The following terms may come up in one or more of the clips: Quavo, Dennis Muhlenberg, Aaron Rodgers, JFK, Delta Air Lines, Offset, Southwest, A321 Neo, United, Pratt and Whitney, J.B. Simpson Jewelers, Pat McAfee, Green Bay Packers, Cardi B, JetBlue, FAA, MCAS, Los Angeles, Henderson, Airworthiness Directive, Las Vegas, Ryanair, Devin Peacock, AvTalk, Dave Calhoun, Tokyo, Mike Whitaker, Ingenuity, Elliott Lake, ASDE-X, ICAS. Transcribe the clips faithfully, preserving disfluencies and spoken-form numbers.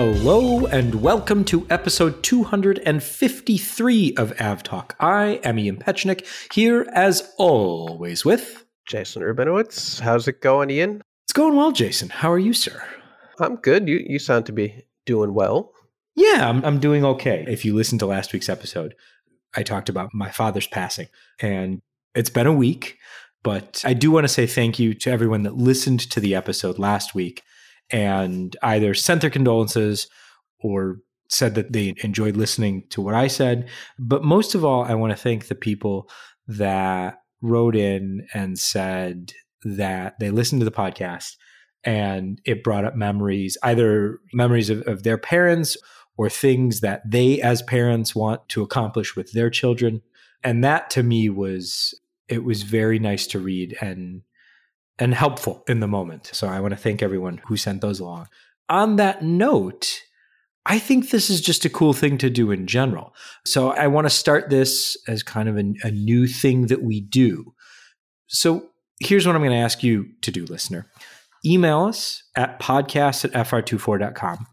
Hello and welcome to episode two fifty-three of AvTalk. I am Ian Petchenik, here as always with Jason Rabinowitz. How's it going, Ian? It's going well, Jason. How are you, sir? I'm good. You you sound to be doing well. Yeah, I'm I'm doing okay. If you listened to last week's episode, I talked about my father's passing, and it's been a week, but I do want to say thank you to everyone that listened to the episode last week and either sent their condolences or said that they enjoyed listening to what I said. But most of all, I want to thank the people that wrote in and said that they listened to the podcast and it brought up memories, either memories of, of their parents or things that they as parents want to accomplish with their children. And that to me was, it was very nice to read and and helpful in the moment. So I want to thank everyone who sent those along. On that note, I think this is just a cool thing to do in general. So I want to start this as kind of a, a new thing that we do. So here's what I'm going to ask you to do, listener. Email us at podcast at f r two four dot com.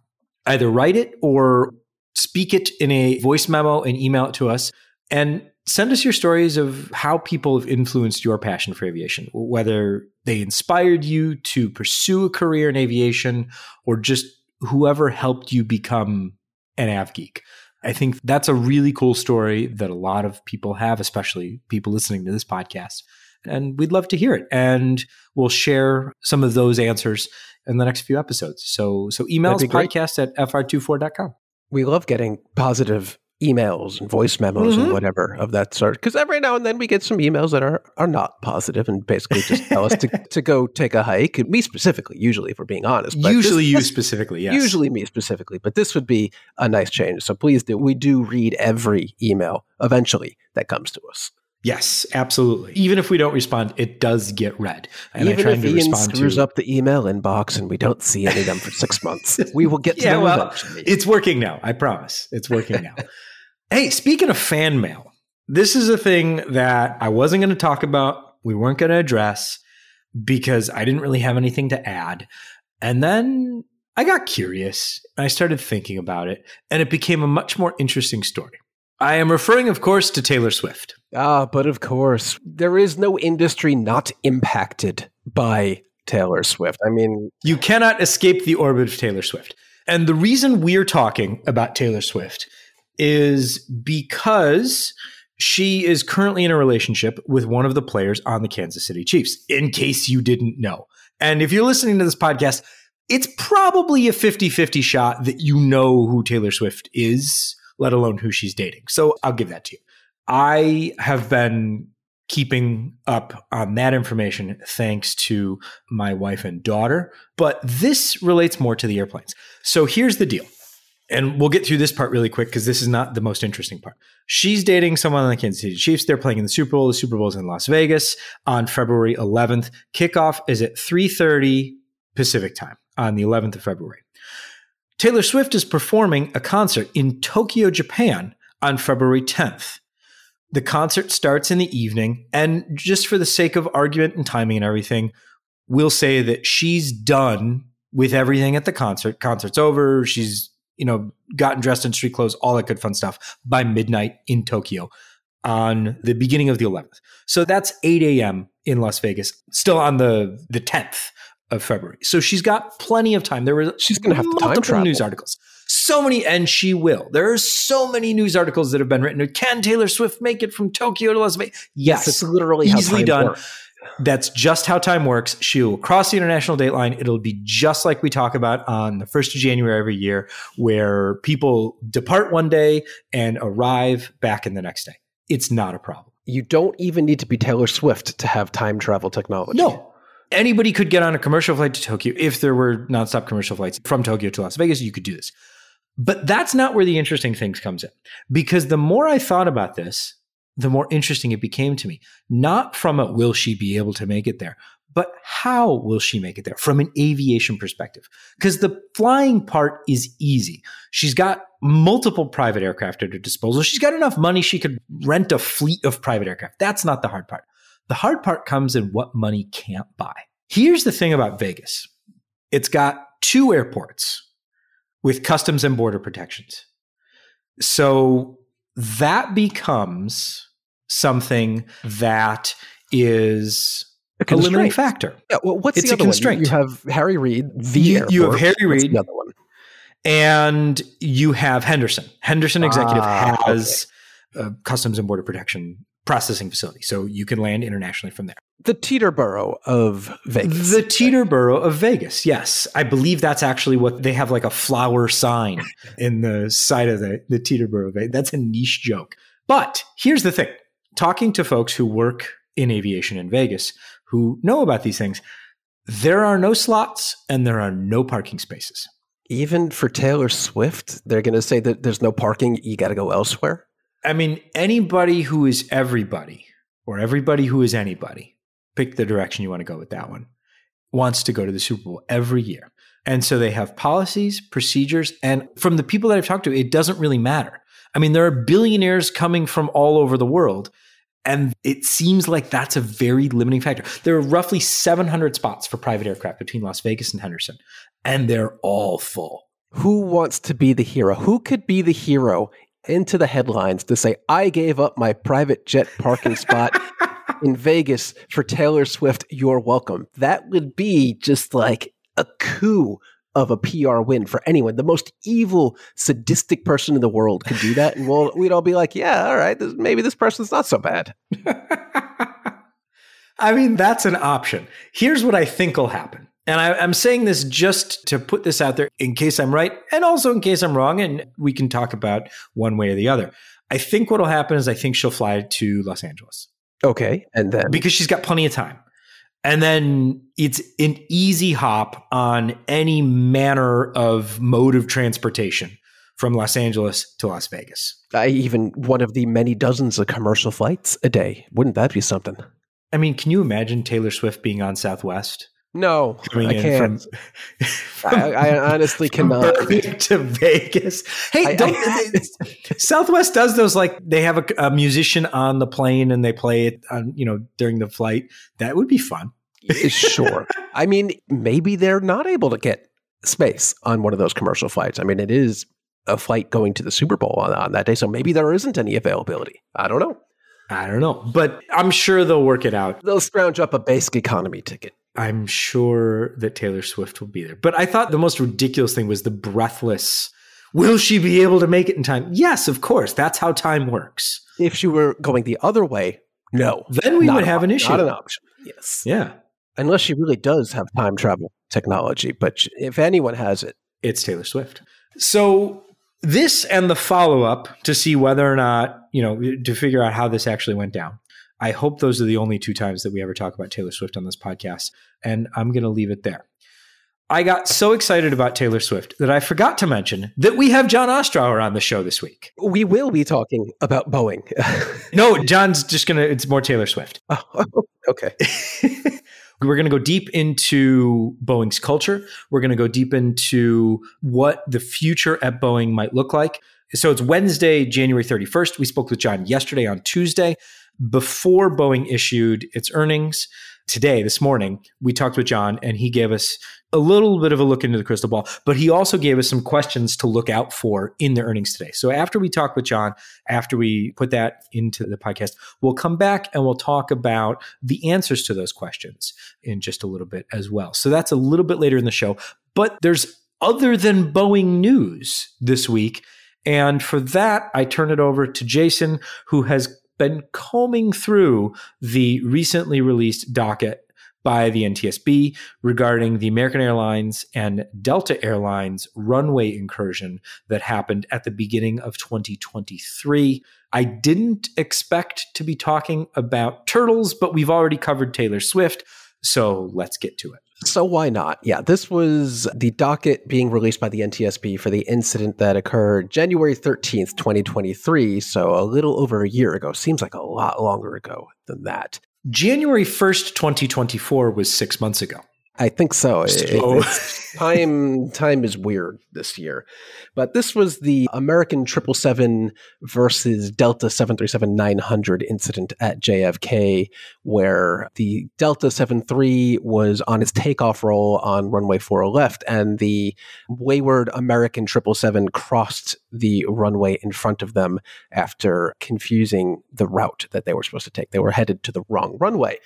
Either write it or speak it in a voice memo and email it to us. And send us your stories of how people have influenced your passion for aviation, whether they inspired you to pursue a career in aviation or just whoever helped you become an av geek. I think that's a really cool story that a lot of people have, especially people listening to this podcast. And we'd love to hear it. And we'll share some of those answers in the next few episodes. So so email us, podcast at f r two four dot com. We love getting positive emails and voice memos mm-hmm. and whatever of that sort. Because every now and then we get some emails that are, are not positive and basically just tell us to, to go take a hike. Me specifically, usually, if we're being honest. But usually this, you specifically, yes. Usually me specifically. But this would be a nice change. So please do. We do read every email eventually that comes to us. Yes, absolutely. Even if we don't respond, it does get read. And Even I if to Ian screws to... up the email inbox and we don't see any of them for six months, we will get to yeah, them well, eventually. It's working now. I promise. It's working now. Hey, speaking of fan mail, this is a thing that I wasn't going to talk about. We weren't going to address because I didn't really have anything to add. And then I got curious. And I started thinking about it, and it became a much more interesting story. I am referring, of course, to Taylor Swift. Ah, but of course. There is no industry not impacted by Taylor Swift. I mean, you cannot escape the orbit of Taylor Swift. And the reason we're talking about Taylor Swift is because she is currently in a relationship with one of the players on the Kansas City Chiefs, in case you didn't know. And if you're listening to this podcast, it's probably a fifty-fifty shot that you know who Taylor Swift is, let alone who she's dating. So I'll give that to you. I have been keeping up on that information thanks to my wife and daughter, but this relates more to the airplanes. So here's the deal. And we'll get through this part really quick because this is not the most interesting part. She's dating someone on the Kansas City Chiefs. They're playing in the Super Bowl. The Super Bowl is in Las Vegas on February eleventh. Kickoff is at three thirty Pacific time on the eleventh of February. Taylor Swift is performing a concert in Tokyo, Japan on February tenth. The concert starts in the evening, and just for the sake of argument and timing and everything, we'll say that she's done with everything at the concert. Concert's over. She's, you know, gotten dressed in street clothes, all that good fun stuff by midnight in Tokyo on the beginning of the eleventh. So that's eight a.m. in Las Vegas, still on the, the tenth. Of February. So she's got plenty of time. There were she's going to have multiple time travel. News articles. So many, and she will. There are so many news articles that have been written. Can Taylor Swift make it from Tokyo to Las Vegas? Yes, yes, it's literally how easily time done. Works. That's just how time works. She will cross the international date line. It'll be just like we talk about on the first of January every year, where people depart one day and arrive back in the next day. It's not a problem. You don't even need to be Taylor Swift to have time travel technology. No. Anybody could get on a commercial flight to Tokyo. If there were nonstop commercial flights from Tokyo to Las Vegas, you could do this. But that's not where the interesting things comes in. Because the more I thought about this, the more interesting it became to me. Not from a will she be able to make it there, but how will she make it there from an aviation perspective? Because the flying part is easy. She's got multiple private aircraft at her disposal. She's got enough money she could rent a fleet of private aircraft. That's not the hard part. The hard part comes in what money can't buy. Here's the thing about Vegas. It's got two airports. with Customs and Border Protections. So that becomes something that is a limiting factor. Yeah, well, what's it's the other a constraint. One? You have Harry Reid, the you, airport. You have Harry Reid, the other one. And you have Henderson. Henderson Executive ah, has okay. a Customs and Border Protection processing facility, so you can land internationally from there. The Teterboro of Vegas. The Teterboro of Vegas, yes. I believe that's actually what they have, like a flower sign in the side of the, the Teterboro of Vegas. That's a niche joke. But here's the thing. Talking to folks who work in aviation in Vegas who know about these things, there are no slots and there are no parking spaces. Even for Taylor Swift, they're going to say that there's no parking. You got to go elsewhere. I mean, anybody who is everybody or everybody who is anybody, pick the direction you want to go with that one, wants to go to the Super Bowl every year. And so they have policies, procedures, and from the people that I've talked to, it doesn't really matter. I mean, there are billionaires coming from all over the world. And it seems like that's a very limiting factor. There are roughly seven hundred spots for private aircraft between Las Vegas and Henderson, and they're all full. Who wants to be the hero? Who could be the hero into the headlines to say, I gave up my private jet parking spot in Vegas for Taylor Swift, you're welcome? That would be just like a coup of a P R win for anyone. The most evil, sadistic person in the world could do that. And we'll, we'd all be like, yeah, all right, this, maybe this person's not so bad. I mean, that's an option. Here's what I think will happen. And I, I'm saying this just to put this out there in case I'm right and also in case I'm wrong. And we can talk about one way or the other. I think what will happen is I think she'll fly to Los Angeles. Okay. And then? Because she's got plenty of time. And then it's an easy hop on any manner of mode of transportation from Los Angeles to Las Vegas. I even one of the many dozens of commercial flights a day. Wouldn't that be something? I mean, can you imagine Taylor Swift being on Southwest? No, I can't. From, I, I honestly cannot. To Vegas. Hey, I, don't, I, Southwest does those, like they have a, a musician on the plane and they play it on, you know, during the flight. That would be fun. Sure. I mean, maybe they're not able to get space on one of those commercial flights. I mean, it is a flight going to the Super Bowl on, on that day. So maybe there isn't any availability. I don't know. I don't know. But I'm sure they'll work it out. They'll scrounge up a basic economy ticket. I'm sure that Taylor Swift will be there. But I thought the most ridiculous thing was the breathless, will she be able to make it in time? Yes, of course. That's how time works. If she were going the other way, no. Then we would have an issue. Not an option. Yes. Yeah. Unless she really does have time travel technology. But if anyone has it, it's Taylor Swift. So this and the follow-up to see whether or not, you know, to figure out how this actually went down. I hope those are the only two times that we ever talk about Taylor Swift on this podcast, and I'm going to leave it there. I got so excited about Taylor Swift that I forgot to mention that we have Jon Ostrower on the show this week. We will be talking about Boeing. No, Jon's just going to, it's more Taylor Swift. Oh, okay. We're going to go deep into Boeing's culture. We're going to go deep into what the future at Boeing might look like. So it's Wednesday, January thirty-first. We spoke with Jon yesterday on Tuesday. Before Boeing issued its earnings today, this morning, we talked with Jon and he gave us a little bit of a look into the crystal ball, but he also gave us some questions to look out for in the earnings today. So after we talk with Jon, after we put that into the podcast, we'll come back and we'll talk about the answers to those questions in just a little bit as well. So that's a little bit later in the show, but there's other than Boeing news this week. And for that, I turn it over to Jason, who has been combing through the recently released docket by the N T S B regarding the American Airlines and Delta Airlines runway incursion that happened at the beginning of twenty twenty-three. I didn't expect to be talking about turtles, but we've already covered Taylor Swift, so let's get to it. So why not? Yeah, this was the docket being released by the N T S B for the incident that occurred January thirteenth, twenty twenty-three. So a little over a year ago. Seems like a lot longer ago than that. January first, twenty twenty-four was six months ago. I think so. so. time time is weird this year. But this was the American triple seven versus Delta seven thirty-seven nine hundred incident at J F K, where the Delta seven three was on its takeoff roll on runway four left, and the wayward American triple seven crossed the runway in front of them after confusing the route that they were supposed to take. They were headed to the wrong runway.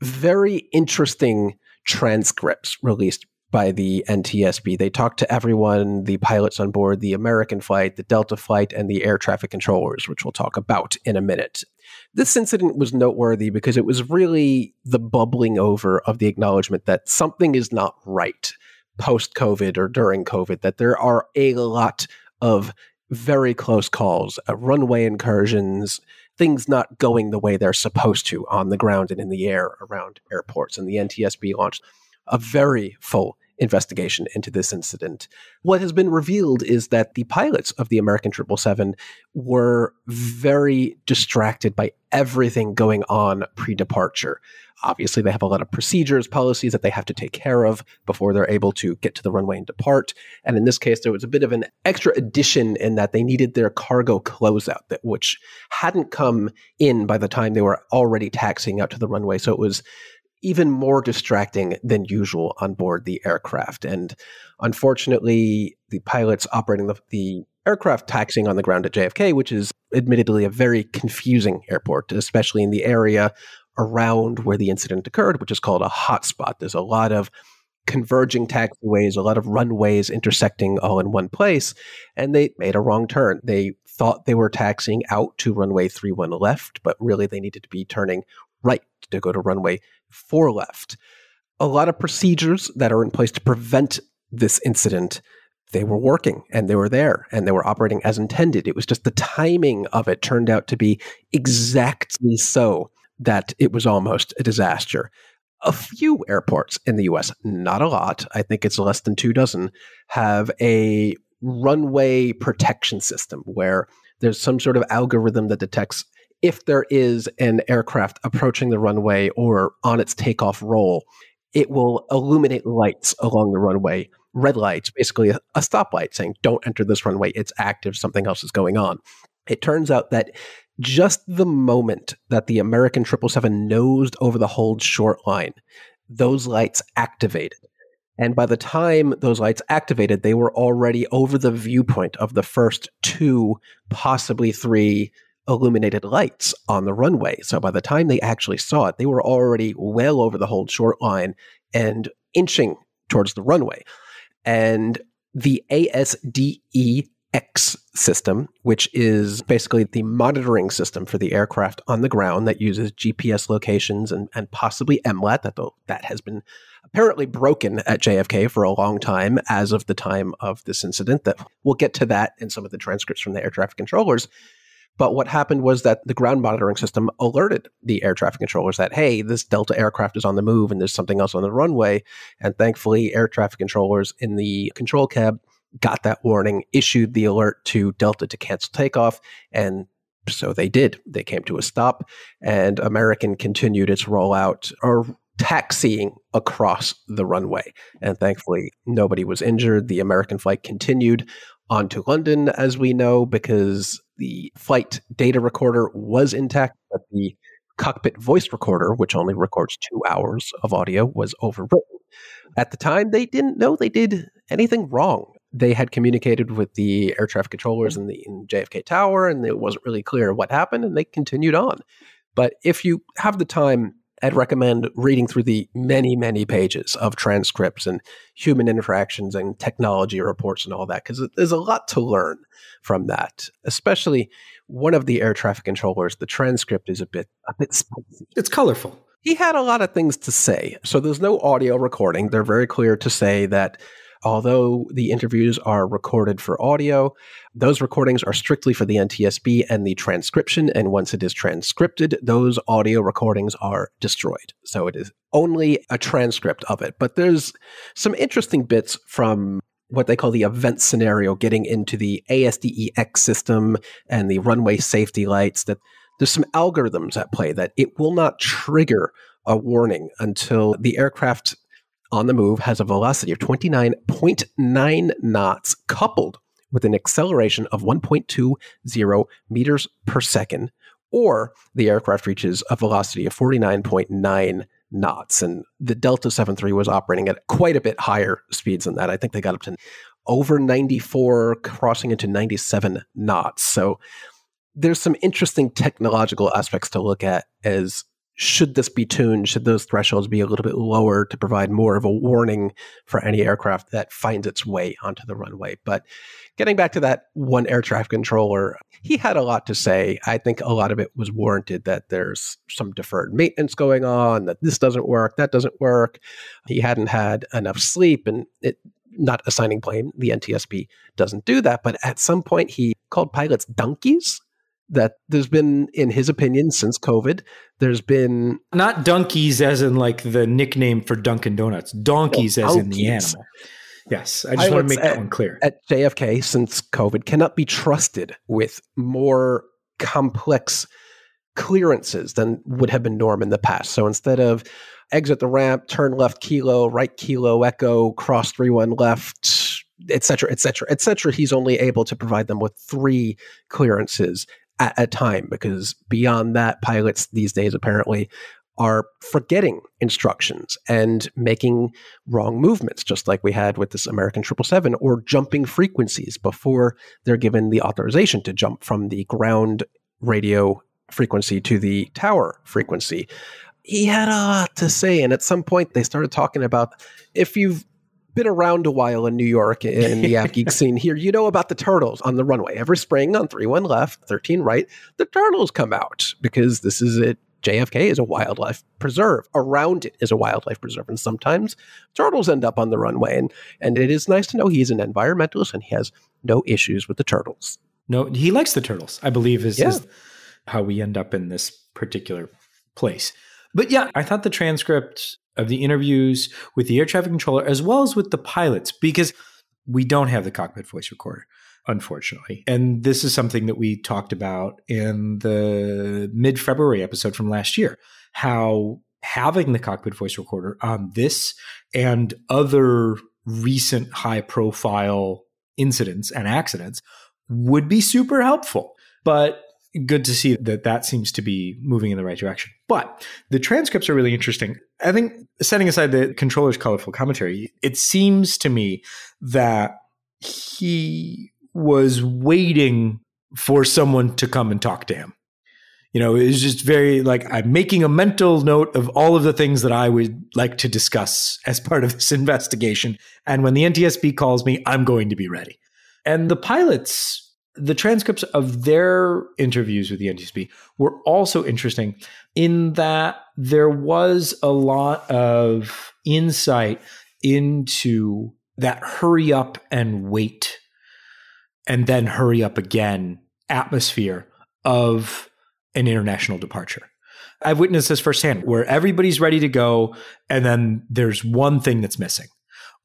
Very interesting transcripts released by the N T S B. They talked to everyone, the pilots on board, the American flight, the Delta flight, and the air traffic controllers, which we'll talk about in a minute. This incident was noteworthy because it was really the bubbling over of the acknowledgement that something is not right post-COVID or during COVID, that there are a lot of very close calls, uh, runway incursions, things not going the way they're supposed to on the ground and in the air around airports. And the N T S B launched a very full investigation into this incident. What has been revealed is that the pilots of the American triple seven were very distracted by everything going on pre-departure. Obviously, they have a lot of procedures, policies that they have to take care of before they're able to get to the runway and depart. And in this case, there was a bit of an extra addition in that they needed their cargo closeout, that, which hadn't come in by the time they were already taxiing out to the runway. So it was even more distracting than usual on board the aircraft. And unfortunately, the pilots operating the, the aircraft taxiing on the ground at J F K, which is admittedly a very confusing airport, especially in the area around where the incident occurred, which is called a hotspot. There's a lot of converging taxiways, a lot of runways intersecting all in one place, and they made a wrong turn. They thought they were taxiing out to runway three one left, but really they needed to be turning right to go to runway four left. A lot of procedures that are in place to prevent this incident, they were working and they were there and they were operating as intended. It was just the timing of it turned out to be exactly so that it was almost a disaster. A few airports in the U S, not a lot, I think it's less than two dozen, have a runway protection system where there's some sort of algorithm that detects if there is an aircraft approaching the runway or on its takeoff roll. It will illuminate lights along the runway, red lights, basically a stoplight saying, don't enter this runway, it's active, something else is going on. It turns out that just the moment that the American triple seven nosed over the hold short line, those lights activated. And by the time those lights activated, they were already over the viewpoint of the first two, possibly three illuminated lights on the runway. So by the time they actually saw it, they were already well over the hold short line and inching towards the runway. And the A S D E X system, which is basically the monitoring system for the aircraft on the ground that uses G P S locations and, and possibly M LAT, that, that has been apparently broken at J F K for a long time as of the time of this incident. That we'll get to that in some of the transcripts from the air traffic controllers. But what happened was that the ground monitoring system alerted the air traffic controllers that, hey, this Delta aircraft is on the move and there's something else on the runway. And thankfully, air traffic controllers in the control cab got that warning, issued the alert to Delta to cancel takeoff. And so they did. They came to a stop, and American continued its rollout or taxiing across the runway. And thankfully, nobody was injured. The American flight continued on to London, as we know, because the flight data recorder was intact, but the cockpit voice recorder, which only records two hours of audio, was overwritten. At the time, they didn't know they did anything wrong. They had communicated with the air traffic controllers in the in J F K Tower, and it wasn't really clear what happened, and they continued on. But if you have the time, I'd recommend reading through the many, many pages of transcripts and human interactions and technology reports and all that, because there's a lot to learn from that. Especially one of the air traffic controllers, the transcript is a bit, a bit spicy. It's colorful. He had a lot of things to say. So there's no audio recording. They're very clear to say that although the interviews are recorded for audio, those recordings are strictly for the N T S B and the transcription. And once it is transcripted, those audio recordings are destroyed. So it is only a transcript of it. But there's some interesting bits from what they call the event scenario, getting into the A S D E X system and the runway safety lights, that there's some algorithms at play that it will not trigger a warning until the aircraft on the move has a velocity of twenty-nine point nine knots coupled with an acceleration of one point two zero meters per second, or the aircraft reaches a velocity of forty-nine point nine knots. And the Delta seven three was operating at quite a bit higher speeds than that. I think they got up to over ninety-four, crossing into ninety-seven knots. So there's some interesting technological aspects to look at as should this be tuned? Should those thresholds be a little bit lower to provide more of a warning for any aircraft that finds its way onto the runway? But getting back to that one air traffic controller, he had a lot to say. I think a lot of it was warranted, that there's some deferred maintenance going on, that this doesn't work, that doesn't work. He hadn't had enough sleep, and it, not assigning blame. The N T S B doesn't do that. But at some point, he called pilots donkeys. That there's been, in his opinion, since COVID, there's been... Not donkeys as in like the nickname for Dunkin' Donuts. Donkeys as in the animal. Yes, I just want to make that one clear. At J F K, since COVID, cannot be trusted with more complex clearances than would have been norm in the past. So instead of exit the ramp, turn left kilo, right kilo, echo, cross three one left, et cetera, et cetera, et cetera, he's only able to provide them with three clearances at a time, because beyond that, pilots these days apparently are forgetting instructions and making wrong movements, just like we had with this American triple seven, or jumping frequencies before they're given the authorization to jump from the ground radio frequency to the tower frequency. He had a lot to say, and at some point they started talking about, if you've been around a while in New York in the AvGeek scene here, you know about the turtles on the runway. Every spring on three one left, thirteen right, the turtles come out, because this is it. J F K is a wildlife preserve. Around it is a wildlife preserve. And sometimes turtles end up on the runway. And, and it is nice to know he's an environmentalist and he has no issues with the turtles. No, he likes the turtles, I believe, is, yeah. is how we end up in this particular place. But yeah, I thought the transcript of the interviews with the air traffic controller, as well as with the pilots, because we don't have the cockpit voice recorder, unfortunately. And this is something that we talked about in the mid-February episode from last year, how having the cockpit voice recorder on this and other recent high-profile incidents and accidents would be super helpful. But good to see that that seems to be moving in the right direction. But the transcripts are really interesting. I think, setting aside the controller's colorful commentary, it seems to me that he was waiting for someone to come and talk to him. You know, it's just very like, I'm making a mental note of all of the things that I would like to discuss as part of this investigation. And when the N T S B calls me, I'm going to be ready. And the pilots... The transcripts of their interviews with the N T S B were also interesting in that there was a lot of insight into that hurry up and wait and then hurry up again atmosphere of an international departure. I've witnessed this firsthand, where everybody's ready to go and then there's one thing that's missing,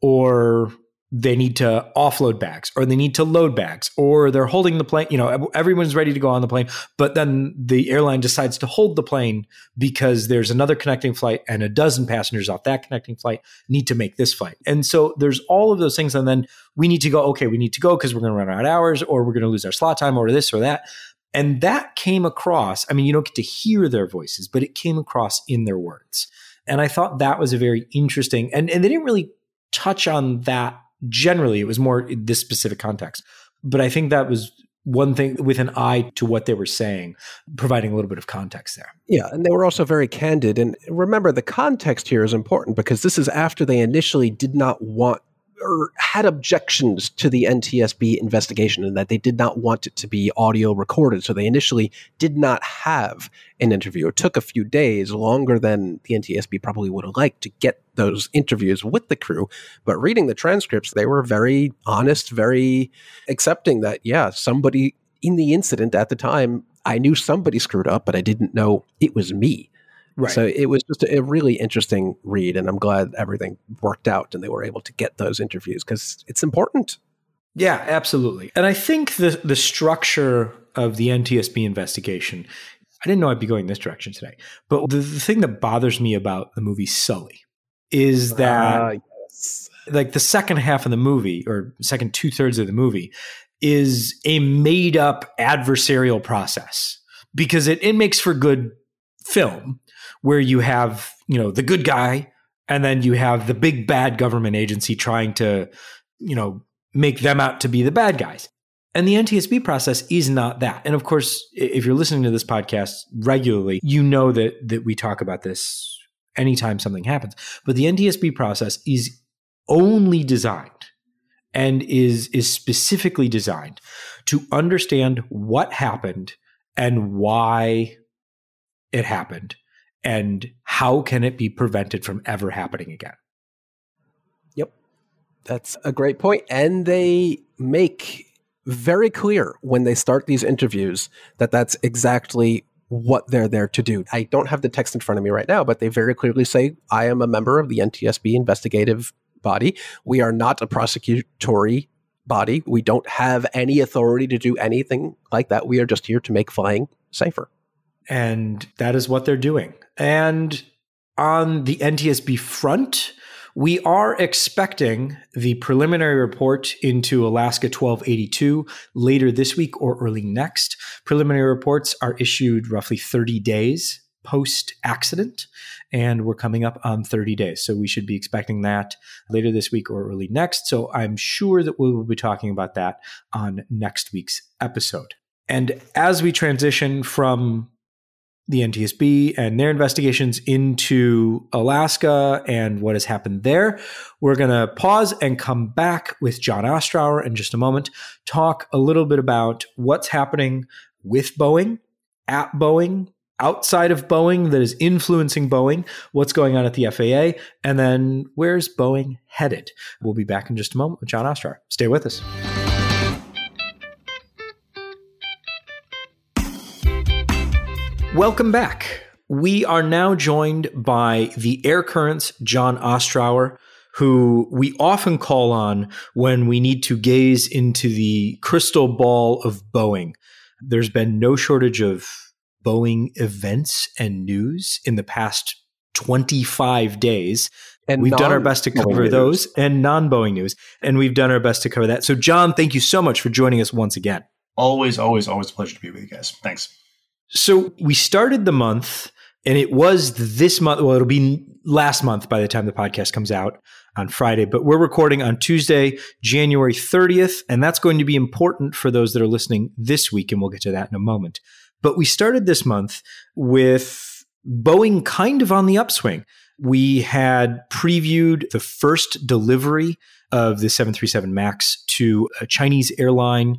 or they need to offload bags, or they need to load bags, or they're holding the plane. You know, everyone's ready to go on the plane, but then the airline decides to hold the plane because there's another connecting flight and a dozen passengers off that connecting flight need to make this flight. And so there's all of those things. And then we need to go, okay, we need to go because we're going to run out of hours, or we're going to lose our slot time, or this or that. And that came across. I mean, you don't get to hear their voices, but it came across in their words. And I thought that was a very interesting, and, and they didn't really touch on that. Generally, it was more in this specific context. But I think that was one thing, with an eye to what they were saying, providing a little bit of context there. Yeah, and they were also very candid. And remember, the context here is important, because this is after they initially did not want, or had objections to, the N T S B investigation, and that they did not want it to be audio recorded. So they initially did not have an interview. It took a few days, longer than the N T S B probably would have liked, to get those interviews with the crew. But reading the transcripts, they were very honest, very accepting that, yeah, somebody in the incident at the time, I knew somebody screwed up, but I didn't know it was me. Right. So it was just a really interesting read, and I'm glad everything worked out and they were able to get those interviews, because it's important. Yeah, absolutely. And I think the the structure of the N T S B investigation, I didn't know I'd be going this direction today, but the, the thing that bothers me about the movie Sully is that uh, yes. like the second half of the movie, or second two thirds of the movie, is a made up adversarial process, because it, it makes for good film where you have, you know, the good guy, and then you have the big bad government agency trying to, you know, make them out to be the bad guys. And the N T S B process is not that. And of course, if you're listening to this podcast regularly, you know that that we talk about this anytime something happens. But the N T S B process is only designed and is is specifically designed to understand what happened and why it happened and how can it be prevented from ever happening again. Yep. That's a great point. And they make very clear when they start these interviews that that's exactly what they're there to do. I don't have the text in front of me right now, but they very clearly say, I am a member of the N T S B investigative body. We are not a prosecutory body. We don't have any authority to do anything like that. We are just here to make flying safer. And that is what they're doing. And on the N T S B front, we are expecting the preliminary report into Alaska twelve eighty-two later this week or early next. Preliminary reports are issued roughly thirty days post-accident, and we're coming up on thirty days. So we should be expecting that later this week or early next. So I'm sure that we will be talking about that on next week's episode. And as we transition from the N T S B and their investigations into Alaska and what has happened there, we're going to pause and come back with Jon Ostrower in just a moment, talk a little bit about what's happening with Boeing, at Boeing, outside of Boeing that is influencing Boeing, what's going on at the F A A, and then where's Boeing headed? We'll be back in just a moment with Jon Ostrower. Stay with us. Welcome back. We are now joined by the Air Current's Jon Ostrower, who we often call on when we need to gaze into the crystal ball of Boeing. There's been no shortage of Boeing events and news in the past twenty-five days. And we've done our best to cover those and non-Boeing news. And we've done our best to cover that. So, Jon, thank you so much for joining us once again. Always, always, always a pleasure to be with you guys. Thanks. So we started the month, and it was this month. Well, it'll be last month by the time the podcast comes out on Friday, but we're recording on Tuesday, January thirtieth, and that's going to be important for those that are listening this week, and we'll get to that in a moment. But we started this month with Boeing kind of on the upswing. We had previewed the first delivery of the seven thirty-seven MAX to a Chinese airline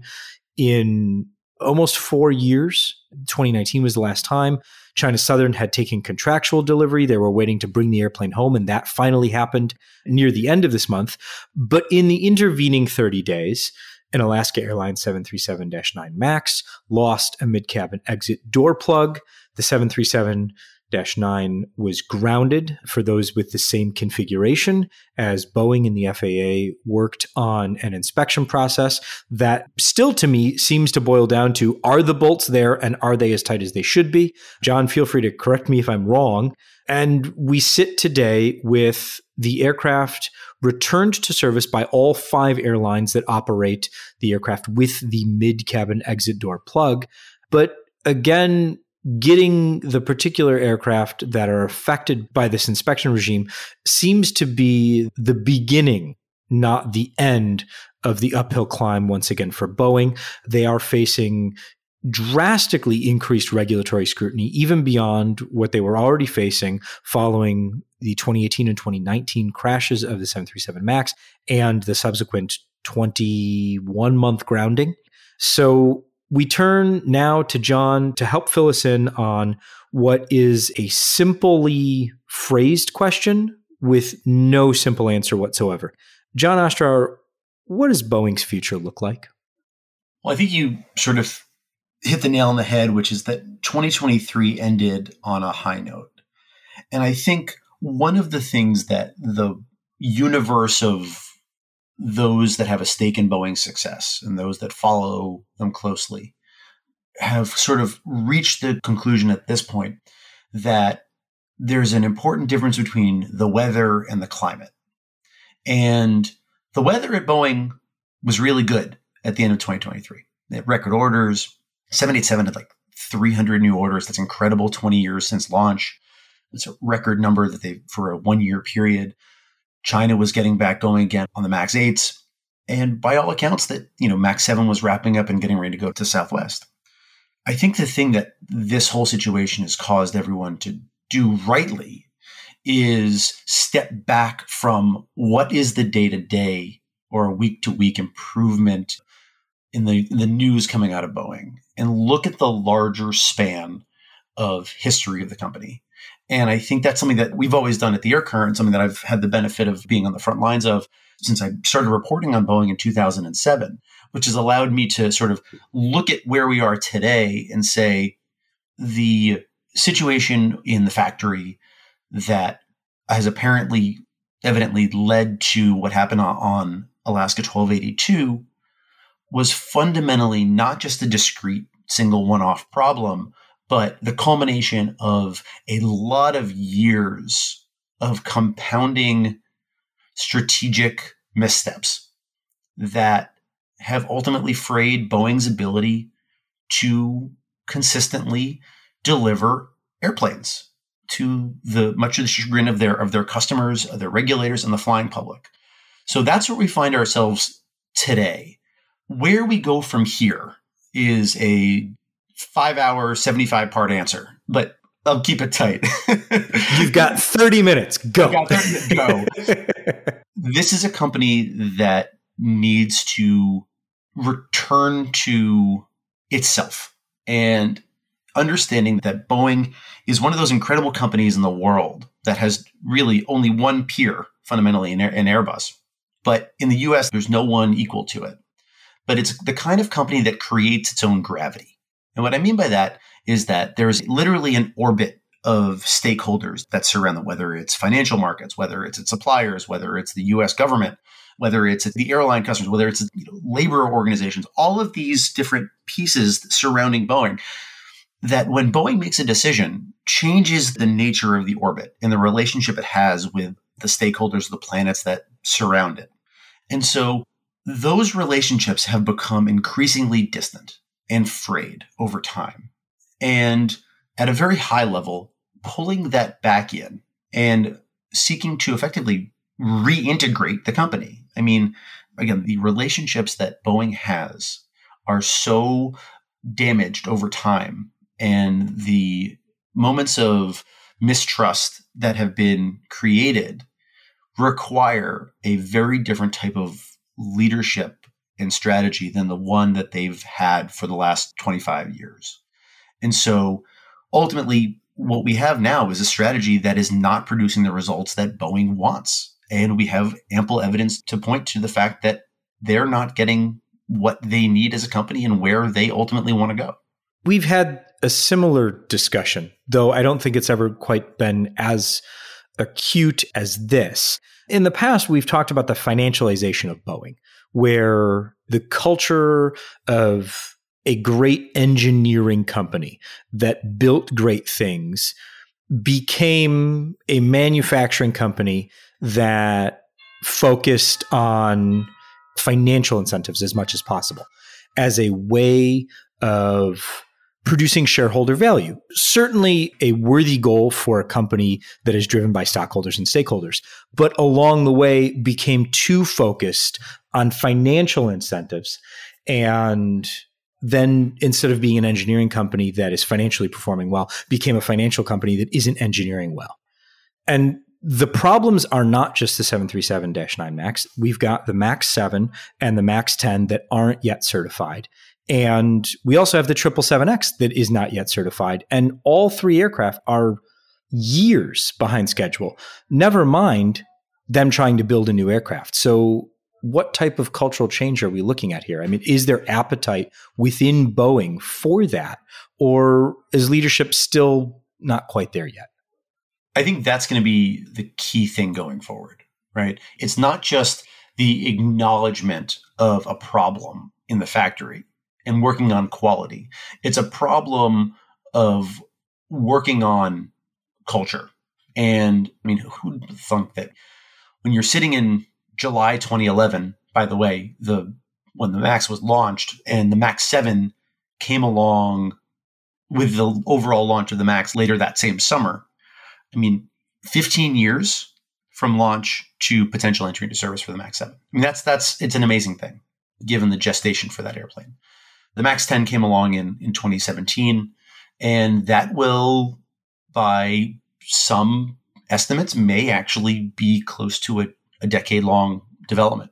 in almost four years. twenty nineteen was the last time. China Southern had taken contractual delivery. They were waiting to bring the airplane home, and that finally happened near the end of this month. But in the intervening thirty days, an Alaska Airlines seven thirty-seven nine MAX lost a mid-cabin exit door plug. The seven thirty-seven nine was grounded for those with the same configuration as Boeing and the F A A worked on an inspection process that still to me seems to boil down to, are the bolts there and are they as tight as they should be? Jon, feel free to correct me if I'm wrong. And we sit today with the aircraft returned to service by all five airlines that operate the aircraft with the mid-cabin exit door plug. But again, getting the particular aircraft that are affected by this inspection regime seems to be the beginning, not the end, of the uphill climb once again for Boeing. They are facing drastically increased regulatory scrutiny, even beyond what they were already facing following the twenty eighteen and twenty nineteen crashes of the seven thirty-seven MAX and the subsequent twenty-one month grounding. So we turn now to Jon to help fill us in on what is a simply phrased question with no simple answer whatsoever. Jon Ostrower, what does Boeing's future look like? Well, I think you sort of hit the nail on the head, which is that twenty twenty-three ended on a high note. And I think one of the things that the universe of those that have a stake in Boeing's success and those that follow them closely have sort of reached the conclusion at this point that there's an important difference between the weather and the climate. And the weather at Boeing was really good at the end of twenty twenty-three. They had record orders. seven eighty-seven had like three hundred new orders. That's incredible. twenty years since launch. It's a record number that they for a one-year period. China was getting back going again on the MAX eights. And by all accounts, that, you know, MAX seven was wrapping up and getting ready to go to Southwest. I think the thing that this whole situation has caused everyone to do rightly is step back from what is the day-to-day or week-to-week improvement in the, in the news coming out of Boeing, and look at the larger span of history of the company. And I think that's something that we've always done at the Air Current, something that I've had the benefit of being on the front lines of since I started reporting on Boeing in two thousand seven, which has allowed me to sort of look at where we are today and say the situation in the factory that has apparently evidently led to what happened on Alaska twelve eighty-two was fundamentally not just a discrete single one-off problem, but the culmination of a lot of years of compounding strategic missteps that have ultimately frayed Boeing's ability to consistently deliver airplanes to the much of the chagrin of their of their customers, of their regulators, and the flying public. So that's where we find ourselves today. Where we go from here is a five-hour, seventy-five part answer, but I'll keep it tight. You've got thirty minutes. Go. Got thirty minutes. Go. This is a company that needs to return to itself and understanding that Boeing is one of those incredible companies in the world that has really only one peer, fundamentally, in, Air- in Airbus. But in the U S, there's no one equal to it. But it's the kind of company that creates its own gravity. And what I mean by that is that there is literally an orbit of stakeholders that surround them, whether it's financial markets, whether it's its suppliers, whether it's the U S government, whether it's the airline customers, whether it's, you know, labor organizations, all of these different pieces surrounding Boeing, that when Boeing makes a decision, changes the nature of the orbit and the relationship it has with the stakeholders of the planets that surround it. And so those relationships have become increasingly distant and frayed over time. And at a very high level, pulling that back in and seeking to effectively reintegrate the company. I mean, again, the relationships that Boeing has are so damaged over time, and the moments of mistrust that have been created require a very different type of leadership and strategy than the one that they've had for the last twenty-five years. And so ultimately, what we have now is a strategy that is not producing the results that Boeing wants. And we have ample evidence to point to the fact that they're not getting what they need as a company and where they ultimately want to go. We've had a similar discussion, though I don't think it's ever quite been as acute as this. In the past, we've talked about the financialization of Boeing, where the culture of a great engineering company that built great things became a manufacturing company that focused on financial incentives as much as possible as a way of producing shareholder value. Certainly a worthy goal for a company that is driven by stockholders and stakeholders, but along the way became too focused on financial incentives. And then instead of being an engineering company that is financially performing well, became a financial company that isn't engineering well. And the problems are not just the seven thirty-seven nine MAX. We've got the MAX seven and the MAX ten that aren't yet certified. And we also have the triple seven X that is not yet certified. And all three aircraft are years behind schedule, never mind them trying to build a new aircraft. So what type of cultural change are we looking at here? I mean, is there appetite within Boeing for that? Or is leadership still not quite there yet? I think that's going to be the key thing going forward, right? It's not just the acknowledgement of a problem in the factory and working on quality. It's a problem of working on culture And I mean, who would thunk that when you're sitting in July twenty eleven, by the way, the when the MAX was launched and the MAX seven came along with the overall launch of the MAX later that same summer, I mean, fifteen years from launch to potential entry into service for the MAX seven. I mean, that's, that's, it's an amazing thing given the gestation for that airplane. The MAX ten came along in, in twenty seventeen, and that will, by some estimates, may actually be close to a, a decade-long development.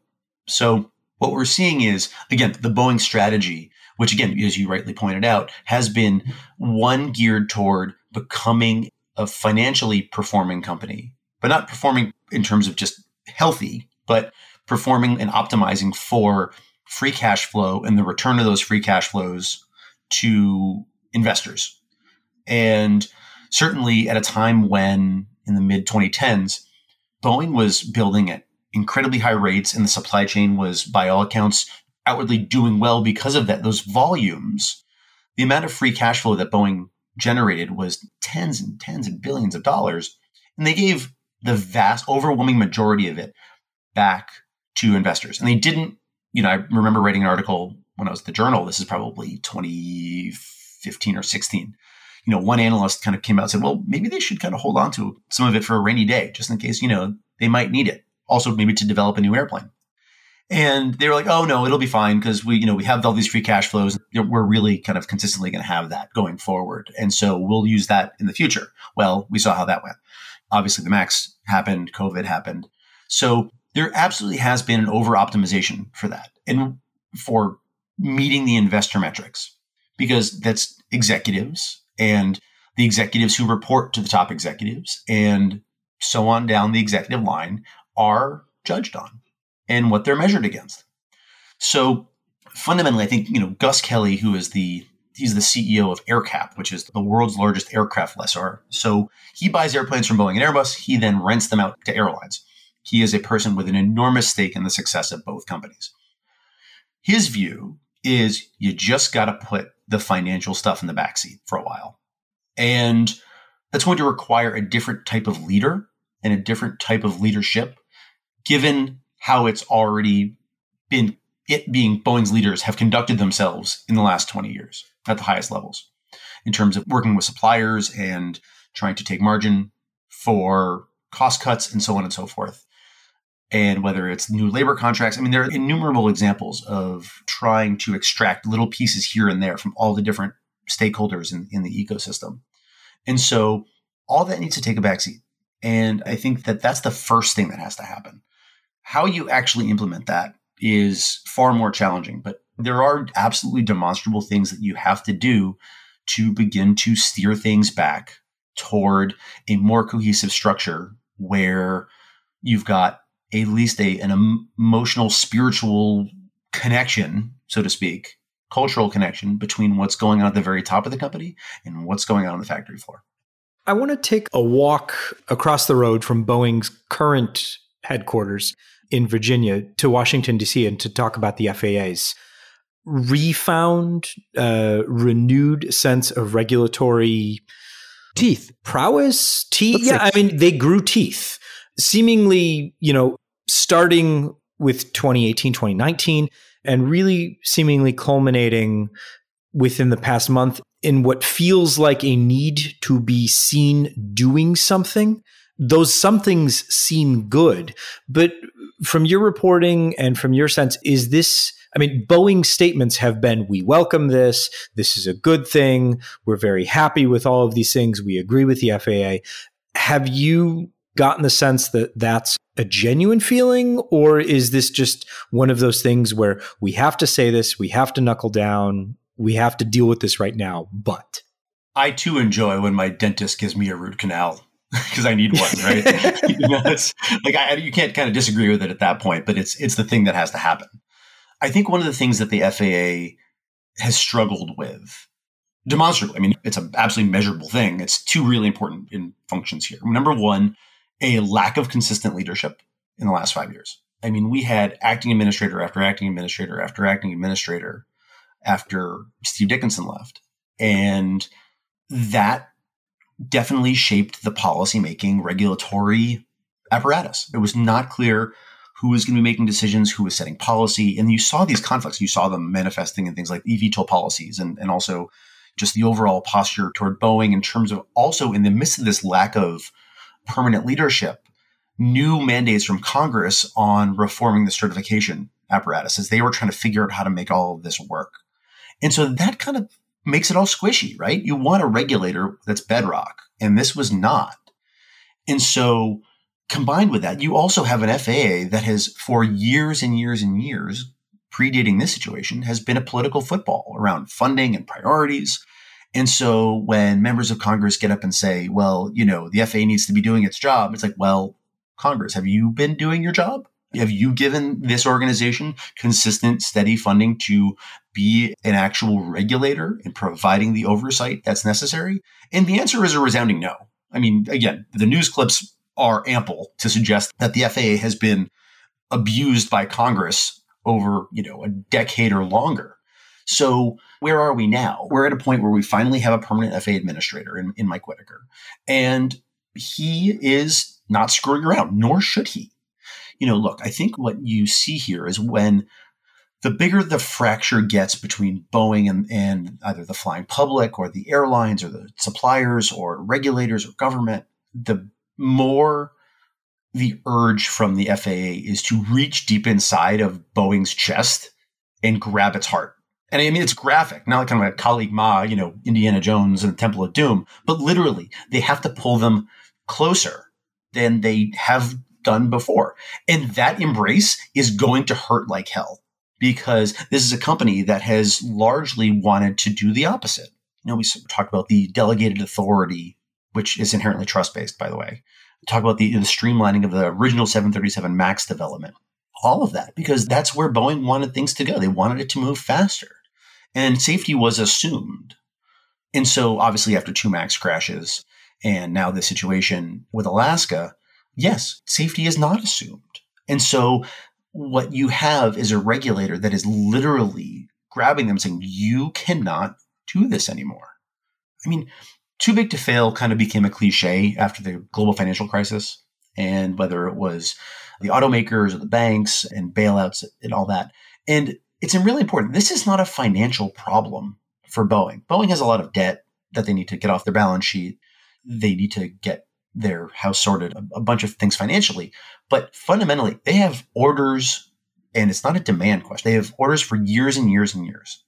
So what we're seeing is, again, the Boeing strategy, which again, as you rightly pointed out, has been one geared toward becoming a financially performing company, but not performing in terms of just healthy, but performing and optimizing for free cash flow and the return of those free cash flows to investors. And certainly at a time when in the mid twenty tens, Boeing was building at incredibly high rates and the supply chain was, by all accounts, outwardly doing well because of that. Those volumes, the amount of free cash flow that Boeing generated was tens and tens of billions of dollars. And they gave the vast, overwhelming majority of it back to investors. And they didn't, you know, I remember writing an article when I was at the Journal, this is probably twenty fifteen or sixteen. You know, one analyst kind of came out and said, well, maybe they should kind of hold on to some of it for a rainy day, just in case, you know, they might need it. Also, maybe to develop a new airplane. And they were like, oh, no, it'll be fine because we, you know, we have all these free cash flows. We're really kind of consistently going to have that going forward. And so we'll use that in the future. Well, we saw how that went. Obviously, the MAX happened, COVID happened. So there absolutely has been an over-optimization for that and for meeting the investor metrics, because that's executives and the executives who report to the top executives and so on down the executive line are judged on and what they're measured against. So fundamentally, I think, you know, Gus Kelly, who is the, he's the C E O of AerCap, which is the world's largest aircraft lessor. So he buys airplanes from Boeing and Airbus. He then rents them out to airlines. He is a person with an enormous stake in the success of both companies. His view is you just got to put the financial stuff in the backseat for a while. And that's going to require a different type of leader and a different type of leadership, given how it's already been, it being Boeing's leaders have conducted themselves in the last twenty years at the highest levels in terms of working with suppliers and trying to take margin for cost cuts and so on and so forth. And whether it's new labor contracts, I mean, there are innumerable examples of trying to extract little pieces here and there from all the different stakeholders in, in the ecosystem. And so all that needs to take a backseat. And I think that that's the first thing that has to happen. How you actually implement that is far more challenging, but there are absolutely demonstrable things that you have to do to begin to steer things back toward a more cohesive structure where you've got at least a, an emotional, spiritual connection, so to speak, cultural connection between what's going on at the very top of the company and what's going on on the factory floor. I want to take a walk across the road from Boeing's current headquarters in Virginia to Washington, D C, and to talk about the F A A's refound, uh, renewed sense of regulatory teeth, prowess, teeth. Yeah, like- I mean, they grew teeth, seemingly, you know, starting with twenty eighteen, twenty nineteen, and really seemingly culminating within the past month in what feels like a need to be seen doing something. Those somethings seem good. But from your reporting and from your sense, is this, I mean, Boeing statements have been, we welcome this, this is a good thing, we're very happy with all of these things, we agree with the F A A. Have you gotten the sense that that's a genuine feeling, or is this just one of those things where we have to say this, we have to knuckle down, we have to deal with this right now, but? I too enjoy when my dentist gives me a root canal because I need one, right? You know, it's, like I, you can't kind of disagree with it at that point, but it's it's the thing that has to happen. I think one of the things that the F A A has struggled with, demonstrably, I mean, it's an absolutely measurable thing. It's two really important in functions here. Number one, a lack of consistent leadership in the last five years. I mean, we had acting administrator after acting administrator after acting administrator after Steve Dickinson left. And that definitely shaped the policymaking regulatory apparatus. It was not clear who was going to be making decisions, who was setting policy. And you saw these conflicts. You saw them manifesting in things like eVTOL policies and, and also just the overall posture toward Boeing in terms of also in the midst of this lack of permanent leadership, new mandates from Congress on reforming the certification apparatus as they were trying to figure out how to make all of this work. And so that kind of makes it all squishy, right? You want a regulator that's bedrock, and this was not. And so combined with that, you also have an F A A that has, for years and years and years, predating this situation, has been a political football around funding and priorities. And so when members of Congress get up and say, well, you know, the F A A needs to be doing its job, it's like, well, Congress, have you been doing your job? Have you given this organization consistent, steady funding to be an actual regulator and providing the oversight that's necessary? And the answer is a resounding no. I mean, again, the news clips are ample to suggest that the F A A has been abused by Congress over, you know, a decade or longer. So where are we now? We're at a point where we finally have a permanent F A A administrator in, in Mike Whitaker. And he is not screwing around, nor should he. You know, look, I think what you see here is when the bigger the fracture gets between Boeing and, and either the flying public or the airlines or the suppliers or regulators or government, the more the urge from the F A A is to reach deep inside of Boeing's chest and grab its heart. And I mean, it's graphic, not like kind of like Kali Ma, you know, Indiana Jones and the Temple of Doom, but literally they have to pull them closer than they have done before. And that embrace is going to hurt like hell because this is a company that has largely wanted to do the opposite. You know, we talked about the delegated authority, which is inherently trust-based, by the way. We talk about the, the streamlining of the original seven thirty-seven MAX development, all of that, because that's where Boeing wanted things to go. They wanted it to move faster. And safety was assumed. And so obviously after two MAX crashes and now this situation with Alaska, yes, safety is not assumed. And so what you have is a regulator that is literally grabbing them saying, you cannot do this anymore. I mean, too big to fail kind of became a cliche after the global financial crisis. And whether it was the automakers or the banks and bailouts and all that. And it's really important. This is not a financial problem for Boeing. Boeing has a lot of debt that they need to get off their balance sheet. They need to get their house sorted, a bunch of things financially. But fundamentally, they have orders, and it's not a demand question. They have orders for years and years and years.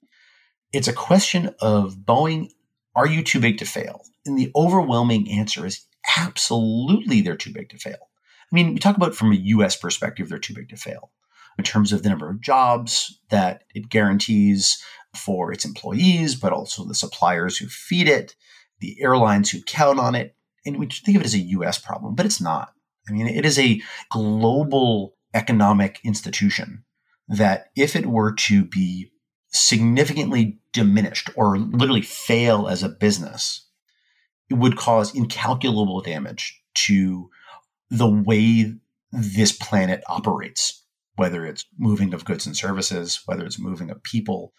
It's a question of Boeing, are you too big to fail? And the overwhelming answer is absolutely they're too big to fail. I mean, we talk about from a U S perspective, they're too big to fail in terms of the number of jobs that it guarantees for its employees, but also the suppliers who feed it, the airlines who count on it. And we think of it as a U S problem, but it's not. I mean, it is a global economic institution that if it were to be significantly diminished or literally fail as a business, it would cause incalculable damage to the way this planet operates, whether it's moving of goods and services, whether it's moving of people,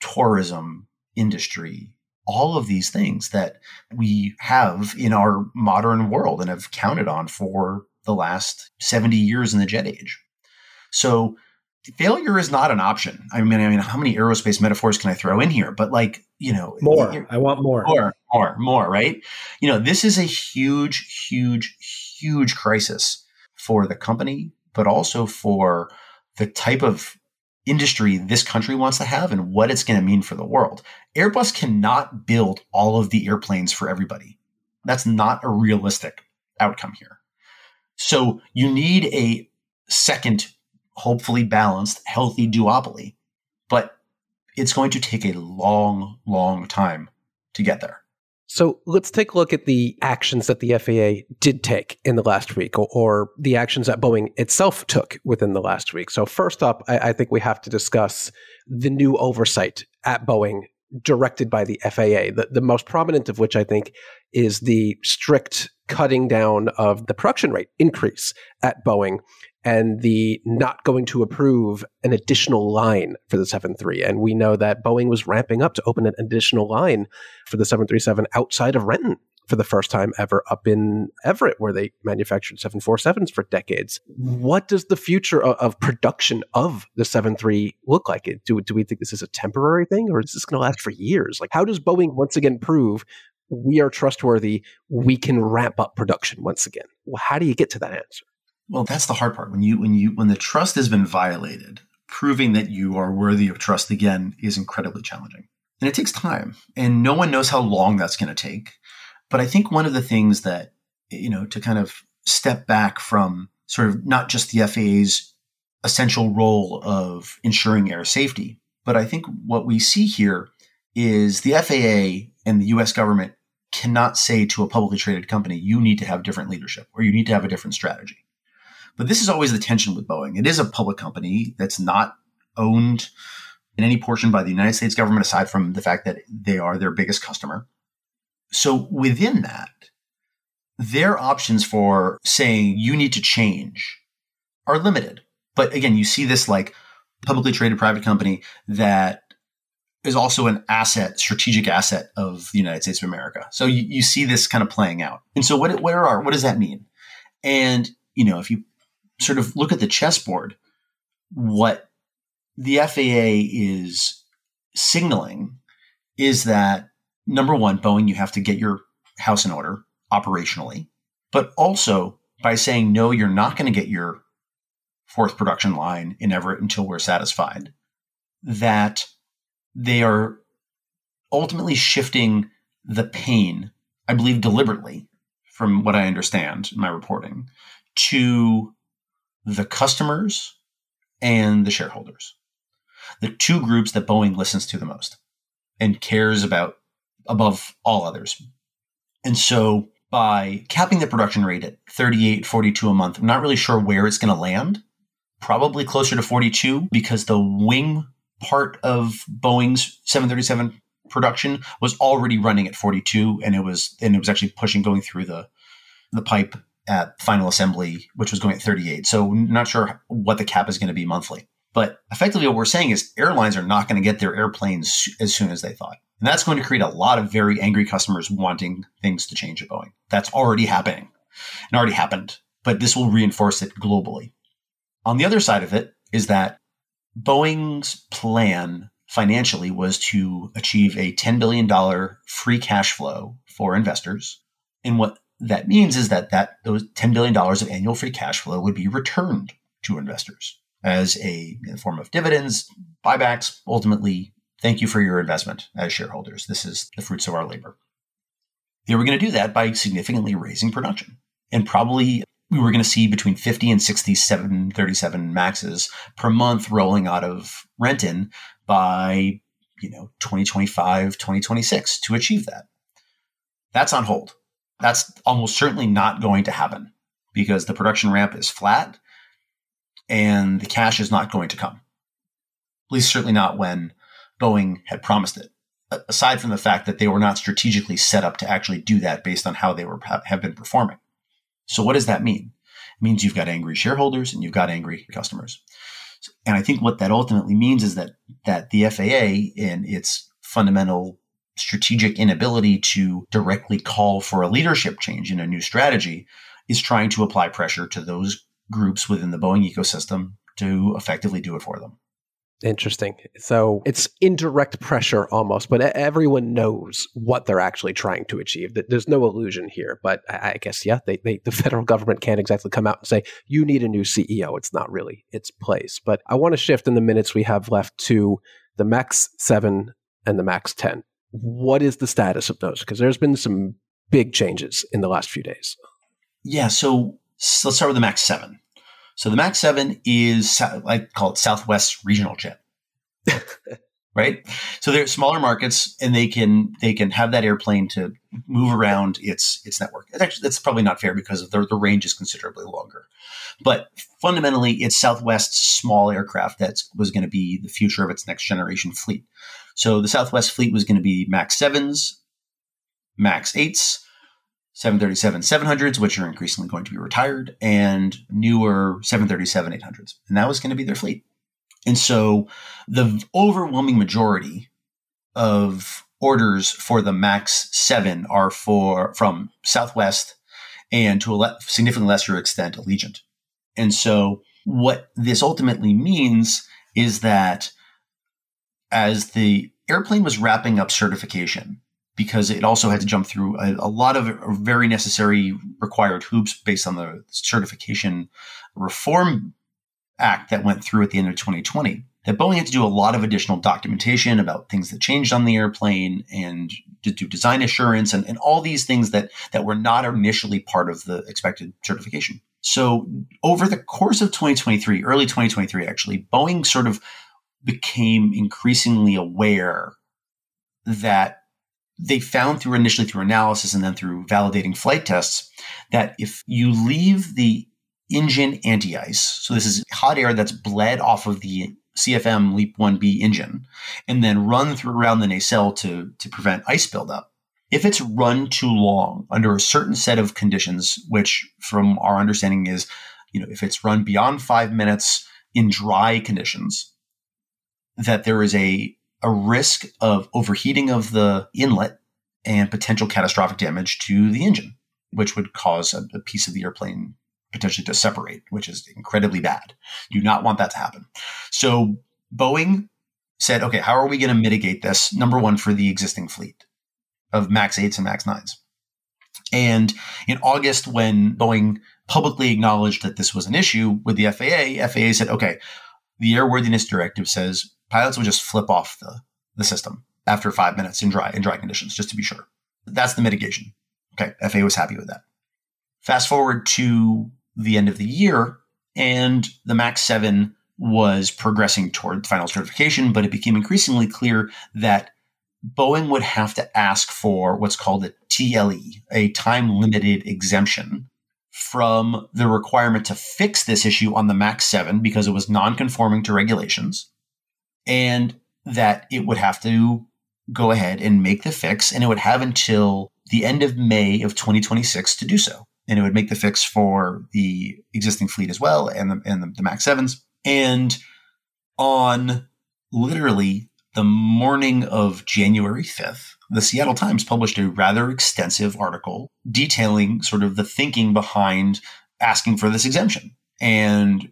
tourism, industry, all of these things that we have in our modern world and have counted on for the last seventy years in the jet age. So failure is not an option. I mean, I mean, how many aerospace metaphors can I throw in here? But like, you know, more, I want more, more, more, more, right? You know, this is a huge, huge, huge crisis for the company, but also for the type of industry this country wants to have and what it's going to mean for the world. Airbus cannot build all of the airplanes for everybody. That's not a realistic outcome here. So you need a second, hopefully balanced, healthy duopoly, but it's going to take a long, long time to get there. So let's take a look at the actions that the F A A did take in the last week or, or the actions that Boeing itself took within the last week. So first up, I, I think we have to discuss the new oversight at Boeing directed by the F A A, the, the most prominent of which I think is the strict cutting down of the production rate increase at Boeing and the not going to approve an additional line for the seven three. And we know that Boeing was ramping up to open an additional line for the seven thirty-seven outside of Renton for the first time ever up in Everett, where they manufactured seven forty-sevens for decades. What does the future of, of production of the seven three look like? Do, do we think this is a temporary thing, or is this going to last for years? Like, how does Boeing once again prove we are trustworthy, we can ramp up production once again? Well, how do you get to that answer? Well, that's the hard part. When you when you when the trust has been violated, proving that you are worthy of trust again is incredibly challenging. And it takes time. And no one knows how long that's going to take. But I think one of the things that, you know, to kind of step back from sort of not just the F A A's essential role of ensuring air safety, but I think what we see here is the F A A and the U S government cannot say to a publicly traded company, you need to have different leadership or you need to have a different strategy. But this is always the tension with Boeing. It is a public company that's not owned in any portion by the United States government, aside from the fact that they are their biggest customer. So within that, their options for saying you need to change are limited. But again, you see this like publicly traded private company that is also an asset, strategic asset of the United States of America. So you, you see this kind of playing out. And so what, what are, what does that mean? And, you know, if you sort of look at the chessboard, what the F A A is signaling is that, number one, Boeing, you have to get your house in order operationally, but also by saying, no, you're not going to get your fourth production line in Everett until we're satisfied, that they are ultimately shifting the pain, I believe deliberately, from what I understand in my reporting, to the customers and the shareholders, the two groups that Boeing listens to the most and cares about above all others. And so by capping the production rate at thirty-eight, forty-two a month, I'm not really sure where it's going to land, probably closer to forty-two, because the wing part of Boeing's seven thirty-seven production was already running at forty-two, and it was and it was actually pushing, going through the the pipe at final assembly, which was going at thirty-eight. So not sure what the cap is going to be monthly. But effectively what we're saying is airlines are not going to get their airplanes as soon as they thought. And that's going to create a lot of very angry customers wanting things to change at Boeing. That's already happening and already happened, but this will reinforce it globally. On the other side of it is that Boeing's plan financially was to achieve a ten billion dollars free cash flow for investors. And what that means is that, that those ten billion dollars of annual free cash flow would be returned to investors as a in the form of dividends, buybacks, ultimately. Thank you for your investment as shareholders. This is the fruits of our labor. They were going to do that by significantly raising production. And probably we were going to see between fifty and sixty seven thirty-seven MAXes per month rolling out of Renton by, you know, twenty twenty-five, twenty twenty-six to achieve that. That's on hold. That's almost certainly not going to happen because the production ramp is flat and the cash is not going to come. At least certainly not when Boeing had promised it, aside from the fact that they were not strategically set up to actually do that based on how they were have been performing. So what does that mean? It means you've got angry shareholders and you've got angry customers. And I think what that ultimately means is that that the F A A, in its fundamental strategic inability to directly call for a leadership change in a new strategy, is trying to apply pressure to those groups within the Boeing ecosystem to effectively do it for them. Interesting. So it's indirect pressure almost, but everyone knows what they're actually trying to achieve. There's no illusion here, but I guess, yeah, they, they, the federal government can't exactly come out and say, you need a new C E O. It's not really its place. But I want to shift in the minutes we have left to the MAX seven and the MAX ten. What is the status of those? Because there's been some big changes in the last few days. Yeah. So, so let's start with the MAX seven. So the MAX seven is, I call it Southwest regional jet, right? So they're smaller markets, and they can they can have that airplane to move around its its network. It's actually, that's probably not fair because the, the range is considerably longer. But fundamentally, it's Southwest's small aircraft that was going to be the future of its next generation fleet. So the Southwest fleet was going to be MAX sevens, MAX eights, seven thirty-seven seven hundreds, which are increasingly going to be retired, and newer seven thirty-seven eight hundreds. And that was going to be their fleet. And so the overwhelming majority of orders for the max seven are for from Southwest and to a le- significantly lesser extent Allegiant. And so what this ultimately means is that as the airplane was wrapping up certification, because it also had to jump through a, a lot of very necessary required hoops based on the certification reform act that went through at the end of twenty twenty, that Boeing had to do a lot of additional documentation about things that changed on the airplane and to do design assurance and, and all these things that, that were not initially part of the expected certification. So over the course of twenty twenty-three, early twenty twenty-three, actually, Boeing sort of became increasingly aware that they found through initially through analysis and then through validating flight tests that if you leave the engine anti-ice, so this is hot air that's bled off of the C F M LEAP one B engine and then run through around the nacelle to, to prevent ice buildup. If it's run too long under a certain set of conditions, which from our understanding is, you know, if it's run beyond five minutes in dry conditions, that there is a, a risk of overheating of the inlet and potential catastrophic damage to the engine, which would cause a, a piece of the airplane potentially to separate, which is incredibly bad. You do not want that to happen. So Boeing said, okay, how are we going to mitigate this? Number one, for the existing fleet of max eights and max nines. And in August, when Boeing publicly acknowledged that this was an issue with the F A A, F A A said, okay, the airworthiness directive says pilots will just flip off the, the system after five minutes in dry, in dry conditions, just to be sure. That's the mitigation. Okay, F A A was happy with that. Fast forward to the end of the year, and the max seven was progressing toward final certification, but it became increasingly clear that Boeing would have to ask for what's called a T L E, a time-limited exemption, from the requirement to fix this issue on the max seven because it was non-conforming to regulations, and that it would have to go ahead and make the fix, and it would have until the end of May of twenty twenty-six to do so. And it would make the fix for the existing fleet as well and the, and the, the max sevens. And on literally the morning of January fifth, the Seattle Times published a rather extensive article detailing sort of the thinking behind asking for this exemption and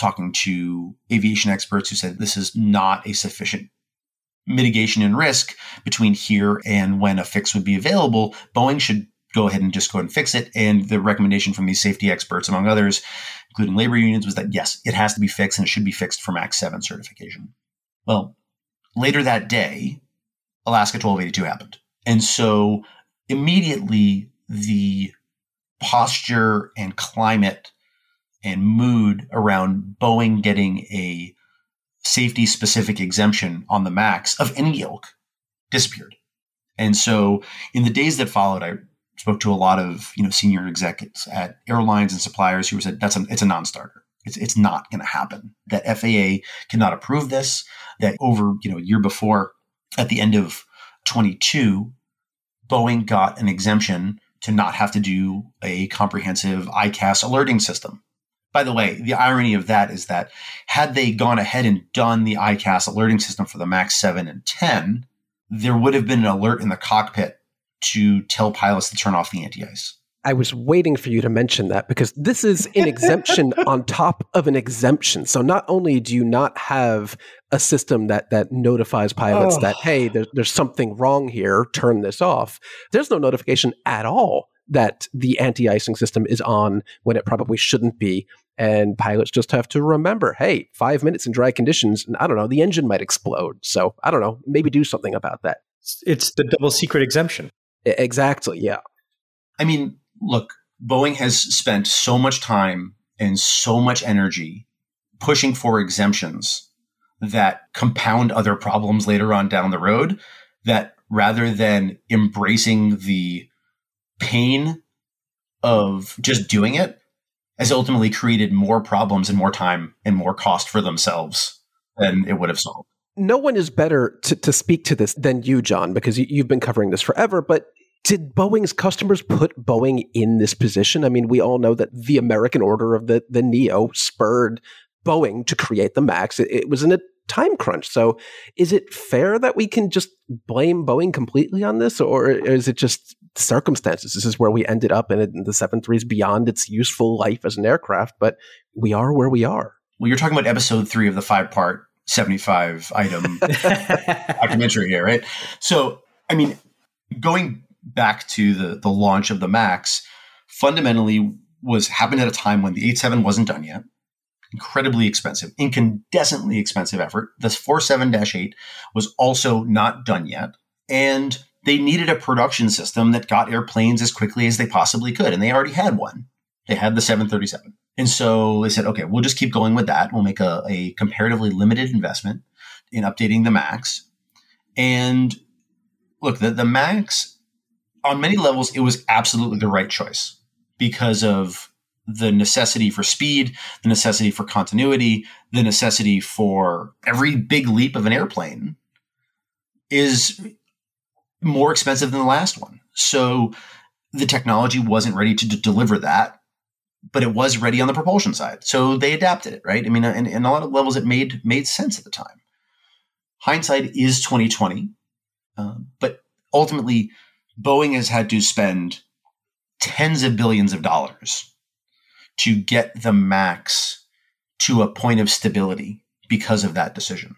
talking to aviation experts who said this is not a sufficient mitigation and risk between here and when a fix would be available. Boeing should go ahead and just go ahead and fix it. And the recommendation from these safety experts, among others, including labor unions, was that, yes, it has to be fixed and it should be fixed for max seven certification. Well, later that day, Alaska twelve eighty-two happened. And so immediately the posture and climate and mood around Boeing getting a safety-specific exemption on the MAX of any ilk disappeared. And so in the days that followed, I spoke to a lot of, you know, senior executives at airlines and suppliers who said that's a it's a non-starter. It's it's not going to happen. That F A A cannot approve this. That over, you know, a year before, at the end of twenty-two, Boeing got an exemption to not have to do a comprehensive I C A S alerting system. By the way, the irony of that is that had they gone ahead and done the I C A S alerting system for the max seven and ten, there would have been an alert in the cockpit to tell pilots to turn off the anti-ice. I was waiting for you to mention that because this is an exemption on top of an exemption. So not only do you not have a system that that notifies pilots oh. that, hey, there, there's something wrong here, turn this off. There's no notification at all that the anti-icing system is on when it probably shouldn't be. And pilots just have to remember, hey, five minutes in dry conditions, and I don't know, the engine might explode. So I don't know, maybe do something about that. It's the double secret exemption. Exactly, yeah. I mean, look, Boeing has spent so much time and so much energy pushing for exemptions that compound other problems later on down the road, that rather than embracing the pain of just doing it, has ultimately created more problems and more time and more cost for themselves than it would have solved. No one is better to, to speak to this than you, John, because you, you've been covering this forever, but did Boeing's customers put Boeing in this position? I mean, we all know that the American order of the, the Neo spurred Boeing to create the MAX. It, it was an time crunch. So is it fair that we can just blame Boeing completely on this, or is it just circumstances? This is where we ended up, and the seven thirty-seven is beyond its useful life as an aircraft, but we are where we are. Well, you're talking about episode three of the five-part, seventy-five item documentary here, right? So, I mean, going back to the, the launch of the MAX, fundamentally was happened at a time when the eighty-seven wasn't done yet. Incredibly expensive, incandescently expensive effort. The forty-seven dash eight was also not done yet. And they needed a production system that got airplanes as quickly as they possibly could. And they already had one. They had the seven thirty-seven. And so they said, okay, we'll just keep going with that. We'll make a, a comparatively limited investment in updating the MAX. And look, the, the MAX, on many levels, it was absolutely the right choice because of the necessity for speed, the necessity for continuity, the necessity for every big leap of an airplane is more expensive than the last one. So the technology wasn't ready to d- deliver that, but it was ready on the propulsion side. So they adapted it, right? I mean, and, and a lot of levels it made made sense at the time. Hindsight is twenty twenty, uh, but ultimately Boeing has had to spend tens of billions of dollars to get the MAX to a point of stability because of that decision.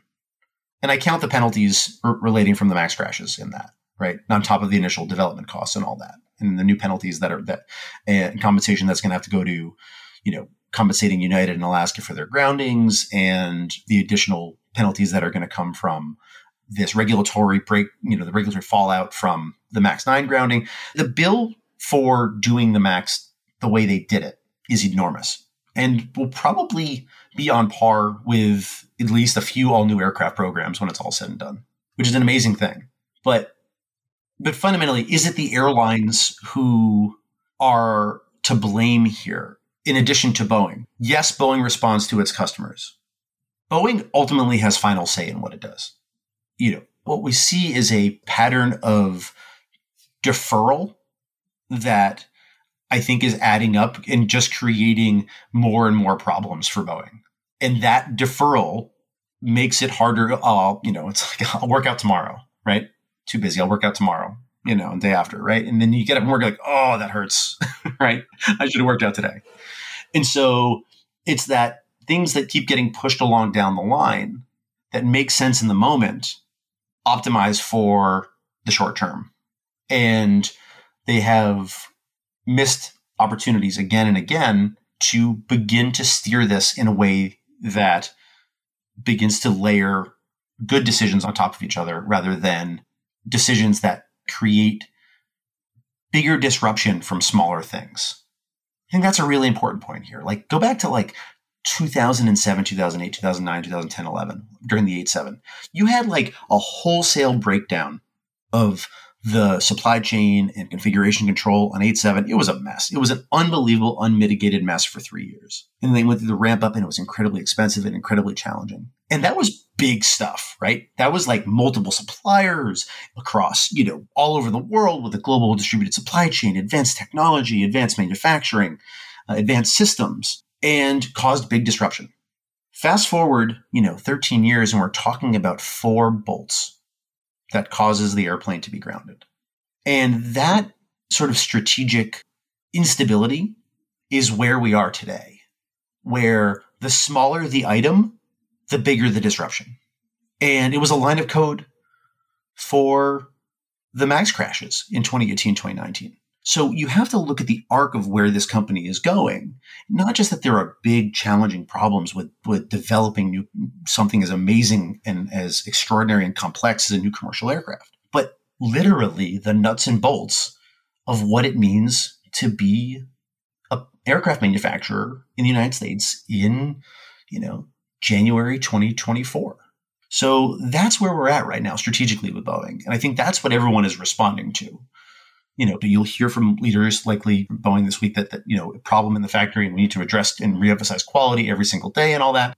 And I count the penalties r- relating from the MAX crashes in that, right? On top of the initial development costs and all that, and the new penalties that are that and compensation that's going to have to go to, you know, compensating United and Alaska for their groundings and the additional penalties that are going to come from this regulatory break, you know, the regulatory fallout from the MAX nine grounding. The bill for doing the MAX the way they did it is enormous and will probably be on par with at least a few all-new aircraft programs when it's all said and done, which is an amazing thing. But but fundamentally, is it the airlines who are to blame here in addition to Boeing? Yes, Boeing responds to its customers. Boeing ultimately has final say in what it does. You know, what we see is a pattern of deferral that I think is adding up and just creating more and more problems for Boeing. And that deferral makes it harder. I'll, you know, it's like, I'll work out tomorrow, right? Too busy. I'll work out tomorrow, you know, and day after, right? And then you get up and work like, oh, that hurts, right? I should have worked out today. And so it's that things that keep getting pushed along down the line that make sense in the moment, optimize for the short term. And they have missed opportunities again and again to begin to steer this in a way that begins to layer good decisions on top of each other rather than decisions that create bigger disruption from smaller things. I think that's a really important point here. Like, go back to like two thousand seven, two thousand eight, two thousand nine, two thousand ten, eleven during the eighty-seven. You had like a wholesale breakdown of the supply chain and configuration control on eighty-seven. It was a mess. It was an unbelievable, unmitigated mess for three years. And they went through the ramp up and it was incredibly expensive and incredibly challenging. And that was big stuff, right? That was like multiple suppliers across, you know, all over the world with a global distributed supply chain, advanced technology, advanced manufacturing, uh, advanced systems, and caused big disruption. Fast forward, you know, thirteen years and we're talking about four bolts that causes the airplane to be grounded. And that sort of strategic instability is where we are today, where the smaller the item, the bigger the disruption. And it was a line of code for the MAX crashes in twenty eighteen, twenty nineteen. So you have to look at the arc of where this company is going, not just that there are big, challenging problems with, with developing new something as amazing and as extraordinary and complex as a new commercial aircraft, but literally the nuts and bolts of what it means to be an aircraft manufacturer in the United States in, you know, January twenty twenty-four. So that's where we're at right now strategically with Boeing. And I think that's what everyone is responding to. You know, but you'll hear from leaders likely from Boeing this week that, that, you know, a problem in the factory and we need to address and reemphasize quality every single day and all that.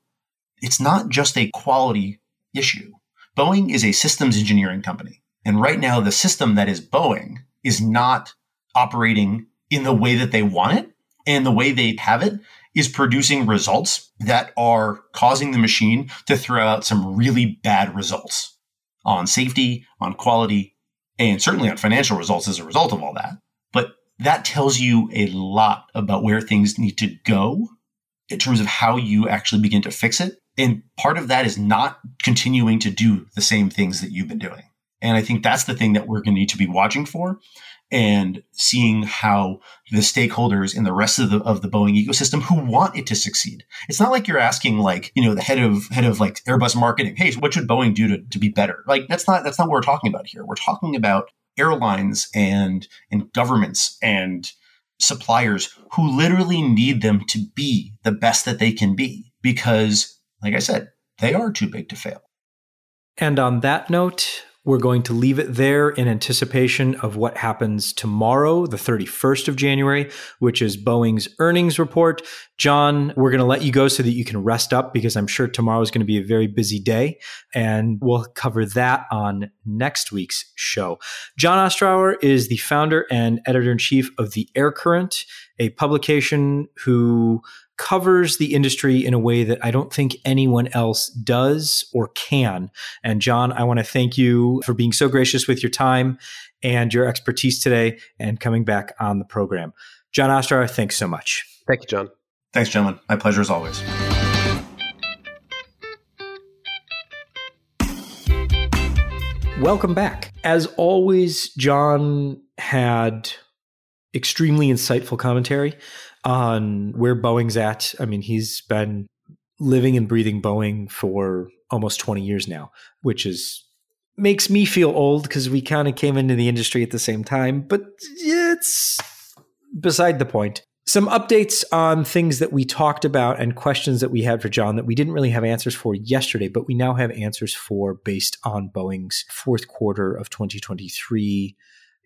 It's not just a quality issue. Boeing is a systems engineering company. And right now, the system that is Boeing is not operating in the way that they want it. And the way they have it is producing results that are causing the machine to throw out some really bad results on safety, on quality, and certainly on financial results as a result of all that. But that tells you a lot about where things need to go in terms of how you actually begin to fix it. And part of that is not continuing to do the same things that you've been doing. And I think that's the thing that we're going to need to be watching for and seeing how the stakeholders in the rest of the of the Boeing ecosystem who want it to succeed. It's not like you're asking, like, you know, the head of head of like Airbus marketing, hey, what should Boeing do to, to be better? Like, that's not that's not what we're talking about here. We're talking about airlines and and governments and suppliers who literally need them to be the best that they can be because, like I said, they are too big to fail. And on that note, we're going to leave it there in anticipation of what happens tomorrow, the thirty-first of January, which is Boeing's earnings report. John, we're going to let you go so that you can rest up because I'm sure tomorrow is going to be a very busy day. And we'll cover that on next week's show. Jon Ostrower is the founder and editor-in-chief of The Air Current, a publication who covers the industry in a way that I don't think anyone else does or can. And John, I want to thank you for being so gracious with your time and your expertise today and coming back on the program. Jon Ostrower, thanks so much. Thank you, John. Thanks, gentlemen. My pleasure as always. Welcome back. As always, John had extremely insightful commentary on where Boeing's at. I mean, he's been living and breathing Boeing for almost twenty years now, which is makes me feel old because we kind of came into the industry at the same time, but it's beside the point. Some updates on things that we talked about and questions that we had for John that we didn't really have answers for yesterday, but we now have answers for based on Boeing's fourth quarter of twenty twenty-three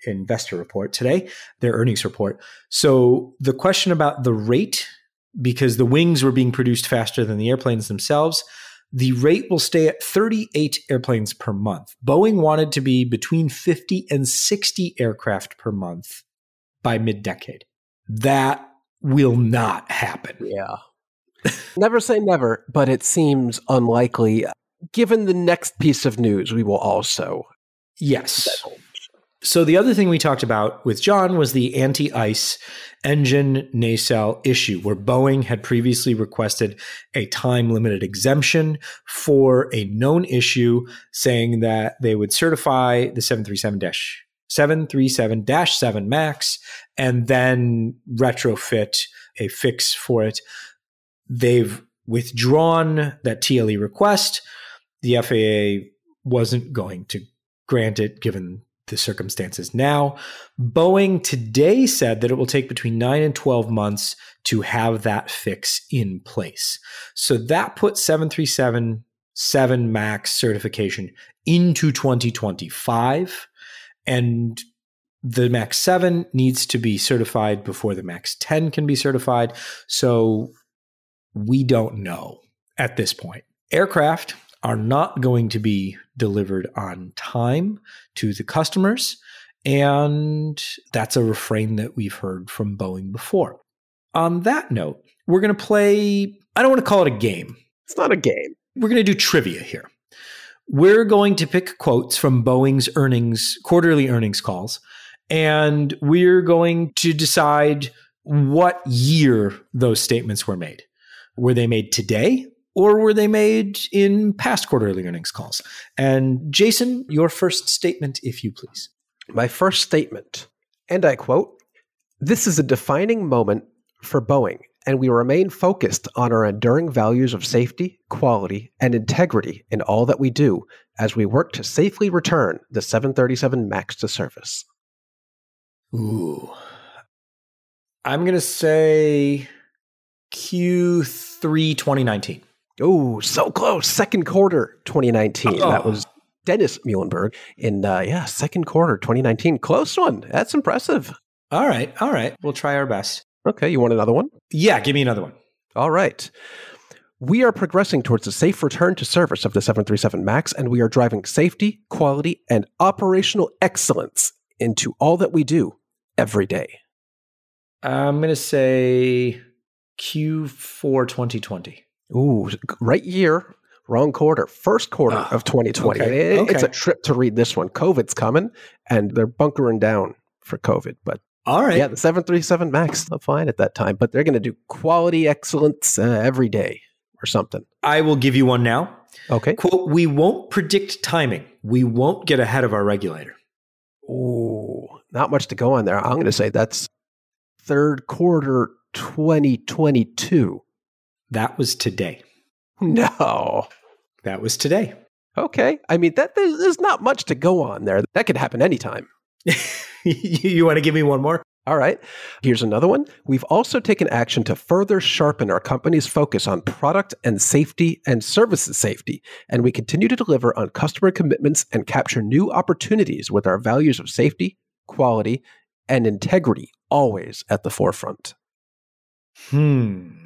investor report today, their earnings report. So the question about the rate, because the wings were being produced faster than the airplanes themselves, the rate will stay at thirty-eight airplanes per month. Boeing wanted to be between fifty and sixty aircraft per month by mid-decade. That will not happen. Yeah. Never say never, but it seems unlikely given the next piece of news we will also. Yes. Settle. So the other thing we talked about with John was the anti-ice engine nacelle issue, where Boeing had previously requested a time-limited exemption for a known issue, saying that they would certify the seven thirty-seven seven MAX and then retrofit a fix for it. They've withdrawn that T L E request. The F A A wasn't going to grant it given the circumstances now. Boeing today said that it will take between nine and twelve months to have that fix in place. So that puts seven thirty-seven seven MAX certification into twenty twenty-five. And the MAX seven needs to be certified before the MAX ten can be certified. So we don't know at this point. Aircraft are not going to be delivered on time to the customers. And that's a refrain that we've heard from Boeing before. On that note, we're going to play, I don't want to call it a game. It's not a game. We're going to do trivia here. We're going to pick quotes from Boeing's earnings, quarterly earnings calls, and we're going to decide what year those statements were made. Were they made today? Or were they made in past quarterly earnings calls? And Jason, your first statement, if you please. My first statement, and I quote, "This is a defining moment for Boeing, and we remain focused on our enduring values of safety, quality, and integrity in all that we do as we work to safely return the seven thirty-seven MAX to service." Ooh. I'm going to say Q three twenty nineteen. Oh, so close. Second quarter twenty nineteen. Oh. That was Dennis Muhlenberg in, uh, yeah, second quarter twenty nineteen. Close one. That's impressive. All right. All right. We'll try our best. Okay. You want another one? Yeah. Give me another one. All right. "We are progressing towards the safe return to service of the seven thirty-seven MAX, and we are driving safety, quality, and operational excellence into all that we do every day." I'm going to say Q four twenty twenty. Ooh, right year, wrong quarter. First quarter oh, of twenty twenty. Okay, it, okay. It's a trip to read this one. COVID's coming, and they're bunkering down for COVID. But all right, yeah, the seven thirty-seven MAX, they'll fine at that time. But they're going to do quality excellence uh, every day or something. I will give you one now. Okay. Quote, we won't predict timing. We won't get ahead of our regulator. Ooh, not much to go on there. I'm going to say that's third quarter twenty twenty-two. That was today. No. That was today. Okay. I mean, that there's, there's not much to go on there. That could happen anytime. You want to give me one more? All right. Here's another one. We've also taken action to further sharpen our company's focus on product and safety and services safety. And we continue to deliver on customer commitments and capture new opportunities with our values of safety, quality, and integrity always at the forefront. Hmm.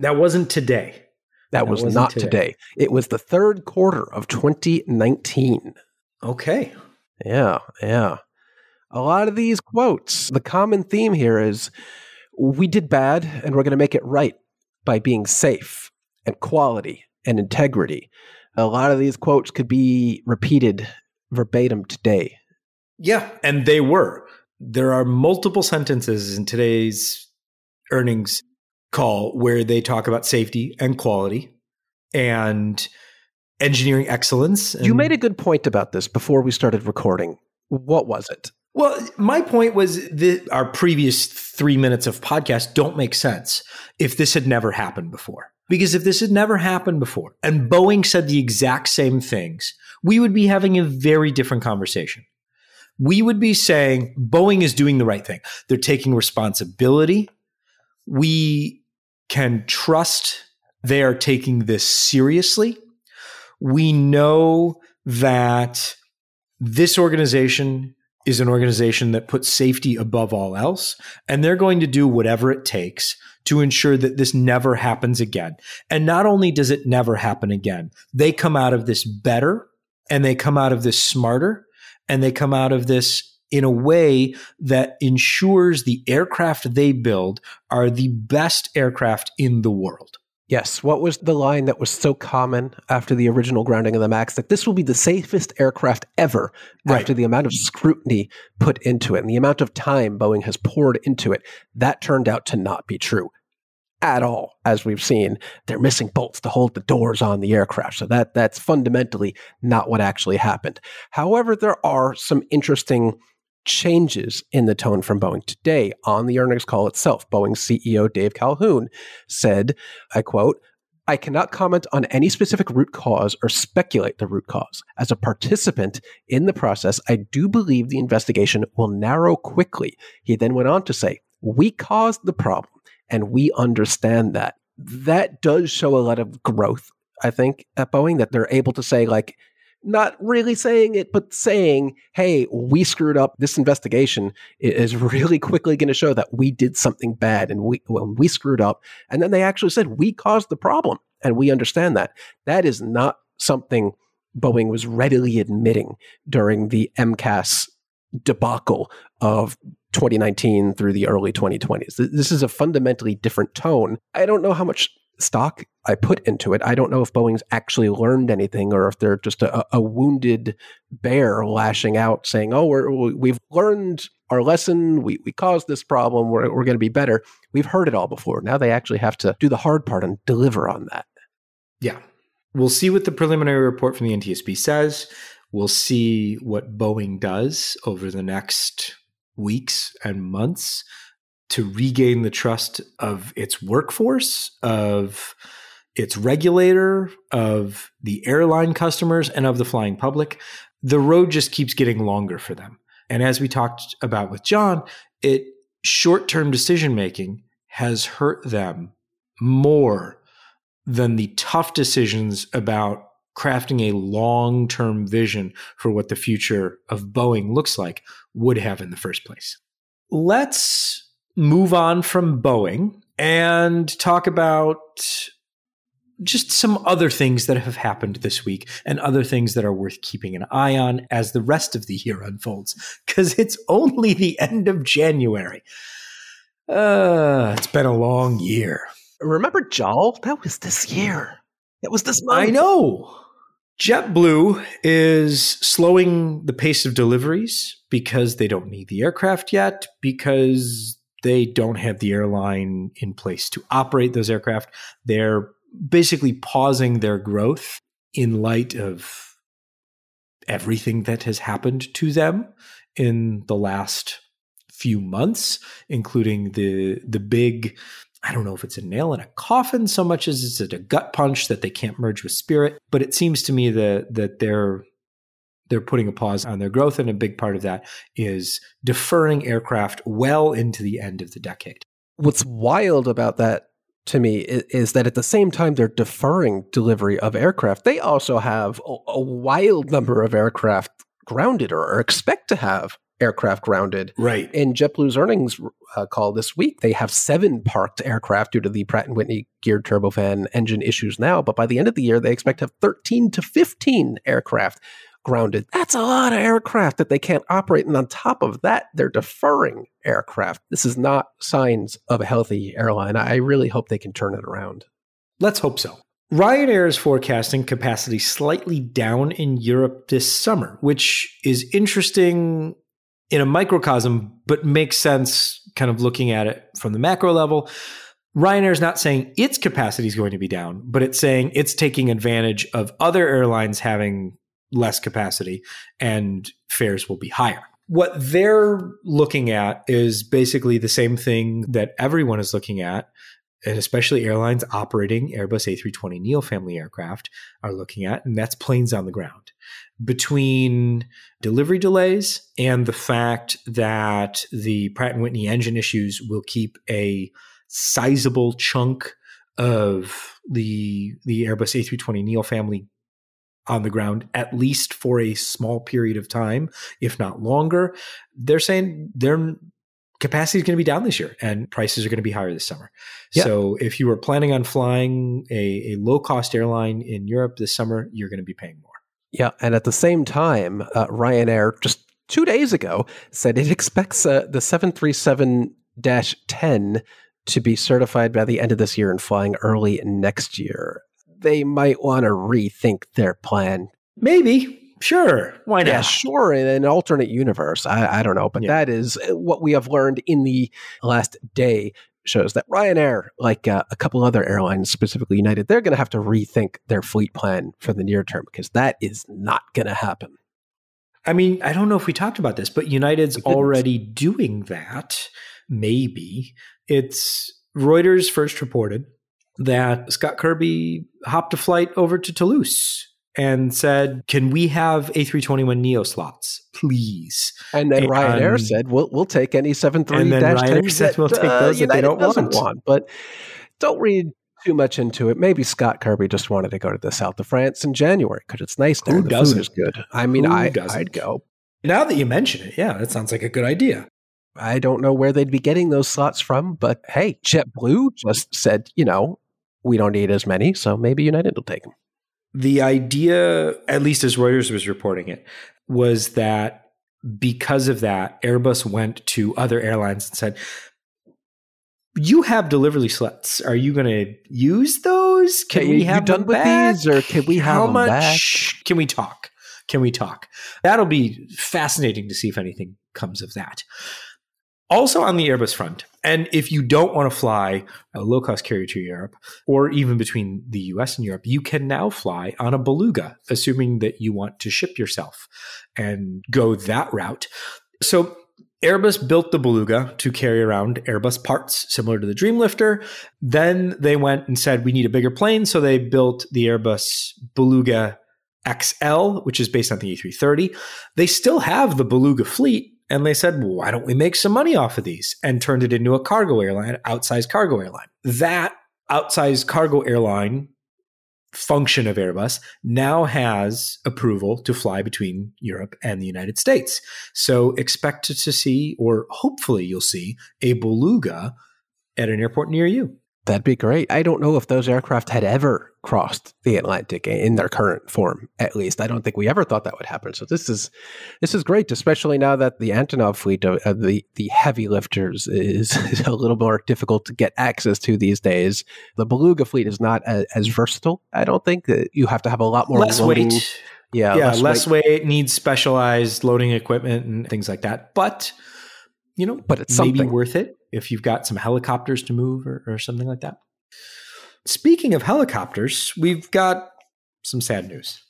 That wasn't today. That, that was not today. today. It was the third quarter of twenty nineteen. Okay. Yeah, yeah. A lot of these quotes, the common theme here is we did bad and we're going to make it right by being safe and quality and integrity. A lot of these quotes could be repeated verbatim today. Yeah, and they were. There are multiple sentences in today's earnings call where they talk about safety and quality and engineering excellence. And you made a good point about this before we started recording. What was it? Well, my point was that our previous three minutes of podcast don't make sense if this had never happened before. Because if this had never happened before and Boeing said the exact same things, we would be having a very different conversation. We would be saying Boeing is doing the right thing. They're taking responsibility. We can trust they are taking this seriously. We know that this organization is an organization that puts safety above all else, and they're going to do whatever it takes to ensure that this never happens again. And not only does it never happen again, they come out of this better, and they come out of this smarter, and they come out of this in a way that ensures the aircraft they build are the best aircraft in the world. Yes. What was the line that was so common after the original grounding of the MAX? That this will be the safest aircraft ever, right, after the amount of scrutiny put into it and the amount of time Boeing has poured into it. That turned out to not be true at all. As we've seen, they're missing bolts to hold the doors on the aircraft. So that that's fundamentally not what actually happened. However, there are some interesting changes in the tone from Boeing today. On the earnings call itself, Boeing C E O Dave Calhoun said, I quote, I cannot comment on any specific root cause or speculate the root cause. As a participant in the process, I do believe the investigation will narrow quickly. He then went on to say, we caused the problem and we understand that. That does show a lot of growth, I think, at Boeing, that they're able to say, like, not really saying it, but saying, hey, we screwed up. This investigation is really quickly going to show that we did something bad and we well, we screwed up. And then they actually said, we caused the problem and we understand that. That is not something Boeing was readily admitting during the M C A S debacle of twenty nineteen through the early twenty twenties. This is a fundamentally different tone. I don't know how much stock I put into it. I don't know if Boeing's actually learned anything or if they're just a, a wounded bear lashing out saying, oh, we're, we've learned our lesson. We we caused this problem. We're, we're going to be better. We've heard it all before. Now they actually have to do the hard part and deliver on that. Yeah. We'll see what the preliminary report from the N T S B says. We'll see what Boeing does over the next weeks and months to regain the trust of its workforce, of its regulator, of the airline customers, and of the flying public. The road just keeps getting longer for them. And as we talked about with John, it short-term decision-making has hurt them more than the tough decisions about crafting a long-term vision for what the future of Boeing looks like would have in the first place. Let's move on from Boeing and talk about just some other things that have happened this week and other things that are worth keeping an eye on as the rest of the year unfolds, because it's only the end of January. Uh, it's been a long year. Remember Joel? That was this year. That was this month. I know. JetBlue is slowing the pace of deliveries because they don't need the aircraft yet, because they don't have the airline in place to operate those aircraft. They're basically pausing their growth in light of everything that has happened to them in the last few months, including the the big, I don't know if it's a nail in a coffin so much as it's a gut punch that they can't merge with Spirit. But it seems to me that that they're they're putting a pause on their growth, and a big part of that is deferring aircraft well into the end of the decade. What's wild about that to me is that at the same time they're deferring delivery of aircraft, they also have a wild number of aircraft grounded, or expect to have aircraft grounded. Right. In JetBlue's earnings uh, call this week, they have seven parked aircraft due to the Pratt and Whitney geared turbofan engine issues now. But by the end of the year, they expect to have thirteen to fifteen aircraft grounded. That's a lot of aircraft that they can't operate. And on top of that, they're deferring aircraft. This is not signs of a healthy airline. I really hope they can turn it around. Let's hope so. Ryanair is forecasting capacity slightly down in Europe this summer, which is interesting in a microcosm, but makes sense kind of looking at it from the macro level. Ryanair is not saying its capacity is going to be down, but it's saying it's taking advantage of other airlines having less capacity and fares will be higher. What they're looking at is basically the same thing that everyone is looking at, and especially airlines operating Airbus A three twenty neo family aircraft are looking at, and that's planes on the ground. Between delivery delays and the fact that the Pratt and Whitney engine issues will keep a sizable chunk of the the Airbus A three twenty neo family on the ground, at least for a small period of time, if not longer, they're saying they're capacity is going to be down this year and prices are going to be higher this summer. Yep. So if you were planning on flying a, a low-cost airline in Europe this summer, you're going to be paying more. Yeah. And at the same time, uh, Ryanair just two days ago said it expects uh, the seven thirty-seven ten to be certified by the end of this year and flying early next year. They might want to rethink their plan. Maybe. Sure. Why not? Yeah, sure. In an alternate universe. I, I don't know. But yeah. That is what we have learned in the last day shows that Ryanair, like uh, a couple other airlines, specifically United, they're going to have to rethink their fleet plan for the near term, because that is not going to happen. I mean, I don't know if we talked about this, but United's already doing that. Maybe. It's Reuters first reported that Scott Kirby hopped a flight over to Toulouse and said, can we have A three twenty-one neo slots, please? And then and, Ryanair said, we'll we'll take any seven thirty-seven ten said, we'll take those uh, if they don't want. want. But don't read too much into it. Maybe Scott Kirby just wanted to go to the south of France in January because it's nice there. Who the doesn't? Food is good. I mean, I, I'd go. Now that you mention it, yeah, that sounds like a good idea. I don't know where they'd be getting those slots from, but hey, JetBlue just said, you know, we don't need as many, so maybe United will take them. The idea, at least as Reuters was reporting it, was that because of that, Airbus went to other airlines and said, you have delivery slots. Are you going to use those? Can hey, we have them back? These, or can we have How them much back? Can we talk? Can we talk? That'll be fascinating to see if anything comes of that. Also on the Airbus front, and if you don't want to fly a low-cost carrier to Europe or even between the U S and Europe, you can now fly on a Beluga, assuming that you want to ship yourself and go that route. So Airbus built the Beluga to carry around Airbus parts, similar to the Dreamlifter. Then they went and said, we need a bigger plane, so they built the Airbus Beluga X L, which is based on the A three thirty. They still have the Beluga fleet. And they said, well, why don't we make some money off of these, and turned it into a cargo airline, outsized cargo airline. That outsized cargo airline function of Airbus now has approval to fly between Europe and the United States. So expect to see, or hopefully you'll see, a Beluga at an airport near you. That'd be great. I don't know if those aircraft had ever crossed the Atlantic in their current form, at least. I don't think we ever thought that would happen. So this is this is great, especially now that the Antonov fleet of uh, the, the heavy lifters is, is a little more difficult to get access to these days. The Beluga fleet is not a, as versatile, I don't think. You have to have a lot more less loading. weight. Yeah, yeah less, less weight. weight needs specialized loading equipment and things like that. But, you know, but it's maybe something worth it. If you've got some helicopters to move or, or something like that. Speaking of helicopters, we've got some sad news.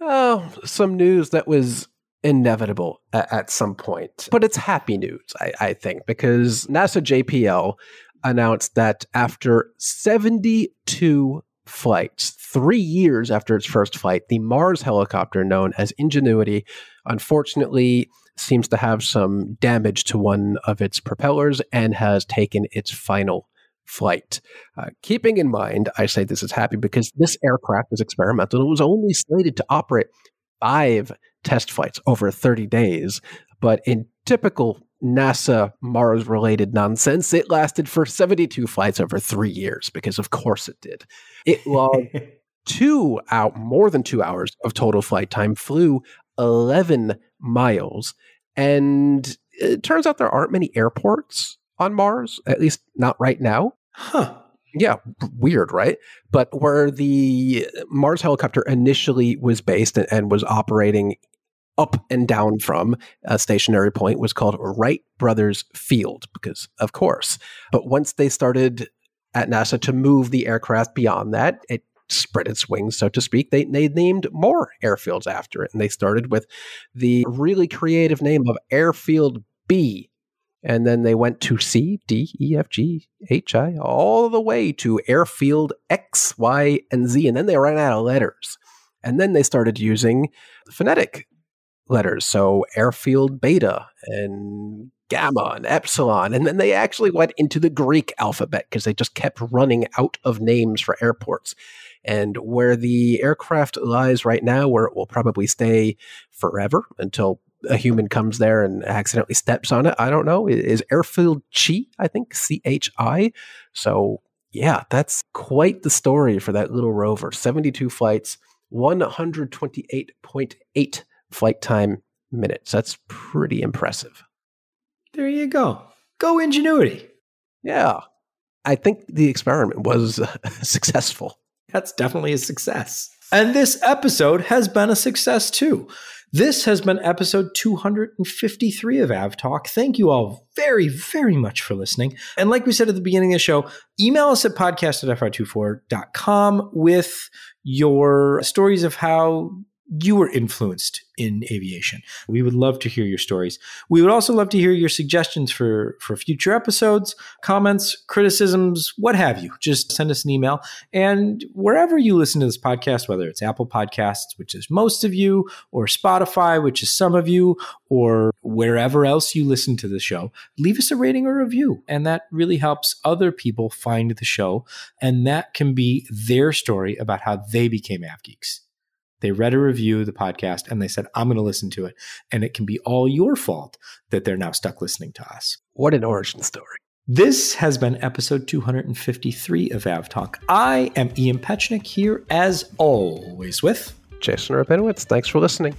Oh, some news that was inevitable at, at some point. But it's happy news, I, I think, because NASA J P L announced that after seventy-two flights, three years after its first flight, the Mars helicopter known as Ingenuity, unfortunately, seems to have some damage to one of its propellers and has taken its final flight. Uh, keeping in mind, I say this is happy because this aircraft is experimental. It was only slated to operate five test flights over thirty days, but in typical NASA Mars-related nonsense, it lasted for seventy-two flights over three years because of course it did. It logged two out, more than two hours of total flight time, flew eleven miles. And it turns out there aren't many airports on Mars, at least not right now. Huh. Yeah. Weird, right? But where the Mars helicopter initially was based and, and was operating up and down from a stationary point was called Wright Brothers Field, because of course. But once they started at NASA to move the aircraft beyond that, it spread its wings, so to speak. They, they named more airfields after it. And they started with the really creative name of Airfield B. And then they went to C, D, E, F, G, H, I, all the way to Airfield X, Y, and Z. And then they ran out of letters. And then they started using phonetic letters. So Airfield Beta and Gamma and Epsilon. And then they actually went into the Greek alphabet because they just kept running out of names for airports. And where the aircraft lies right now, where it will probably stay forever until a human comes there and accidentally steps on it, I don't know, is Airfield Chi, I think, C H I. So, yeah, that's quite the story for that little rover. seventy-two flights, one hundred twenty-eight point eight flight time minutes. That's pretty impressive. There you go. Go Ingenuity. Yeah. I think the experiment was successful. That's definitely a success. And this episode has been a success too. This has been episode two hundred fifty-three of AvTalk. Thank you all very, very much for listening. And like we said at the beginning of the show, email us at podcast at f r two four dot com with your stories of how you were influenced in aviation. We would love to hear your stories. We would also love to hear your suggestions for, for future episodes, comments, criticisms, what have you. Just send us an email. And wherever you listen to this podcast, whether it's Apple Podcasts, which is most of you, or Spotify, which is some of you, or wherever else you listen to the show, leave us a rating or review. And that really helps other people find the show. And that can be their story about how they became AvGeeks. They read a review of the podcast and they said, I'm going to listen to it. And it can be all your fault that they're now stuck listening to us. What an origin story. This has been episode two hundred fifty-three of AvTalk. I am Ian Petchenik, here as always with Jason Rabinowitz. Thanks for listening.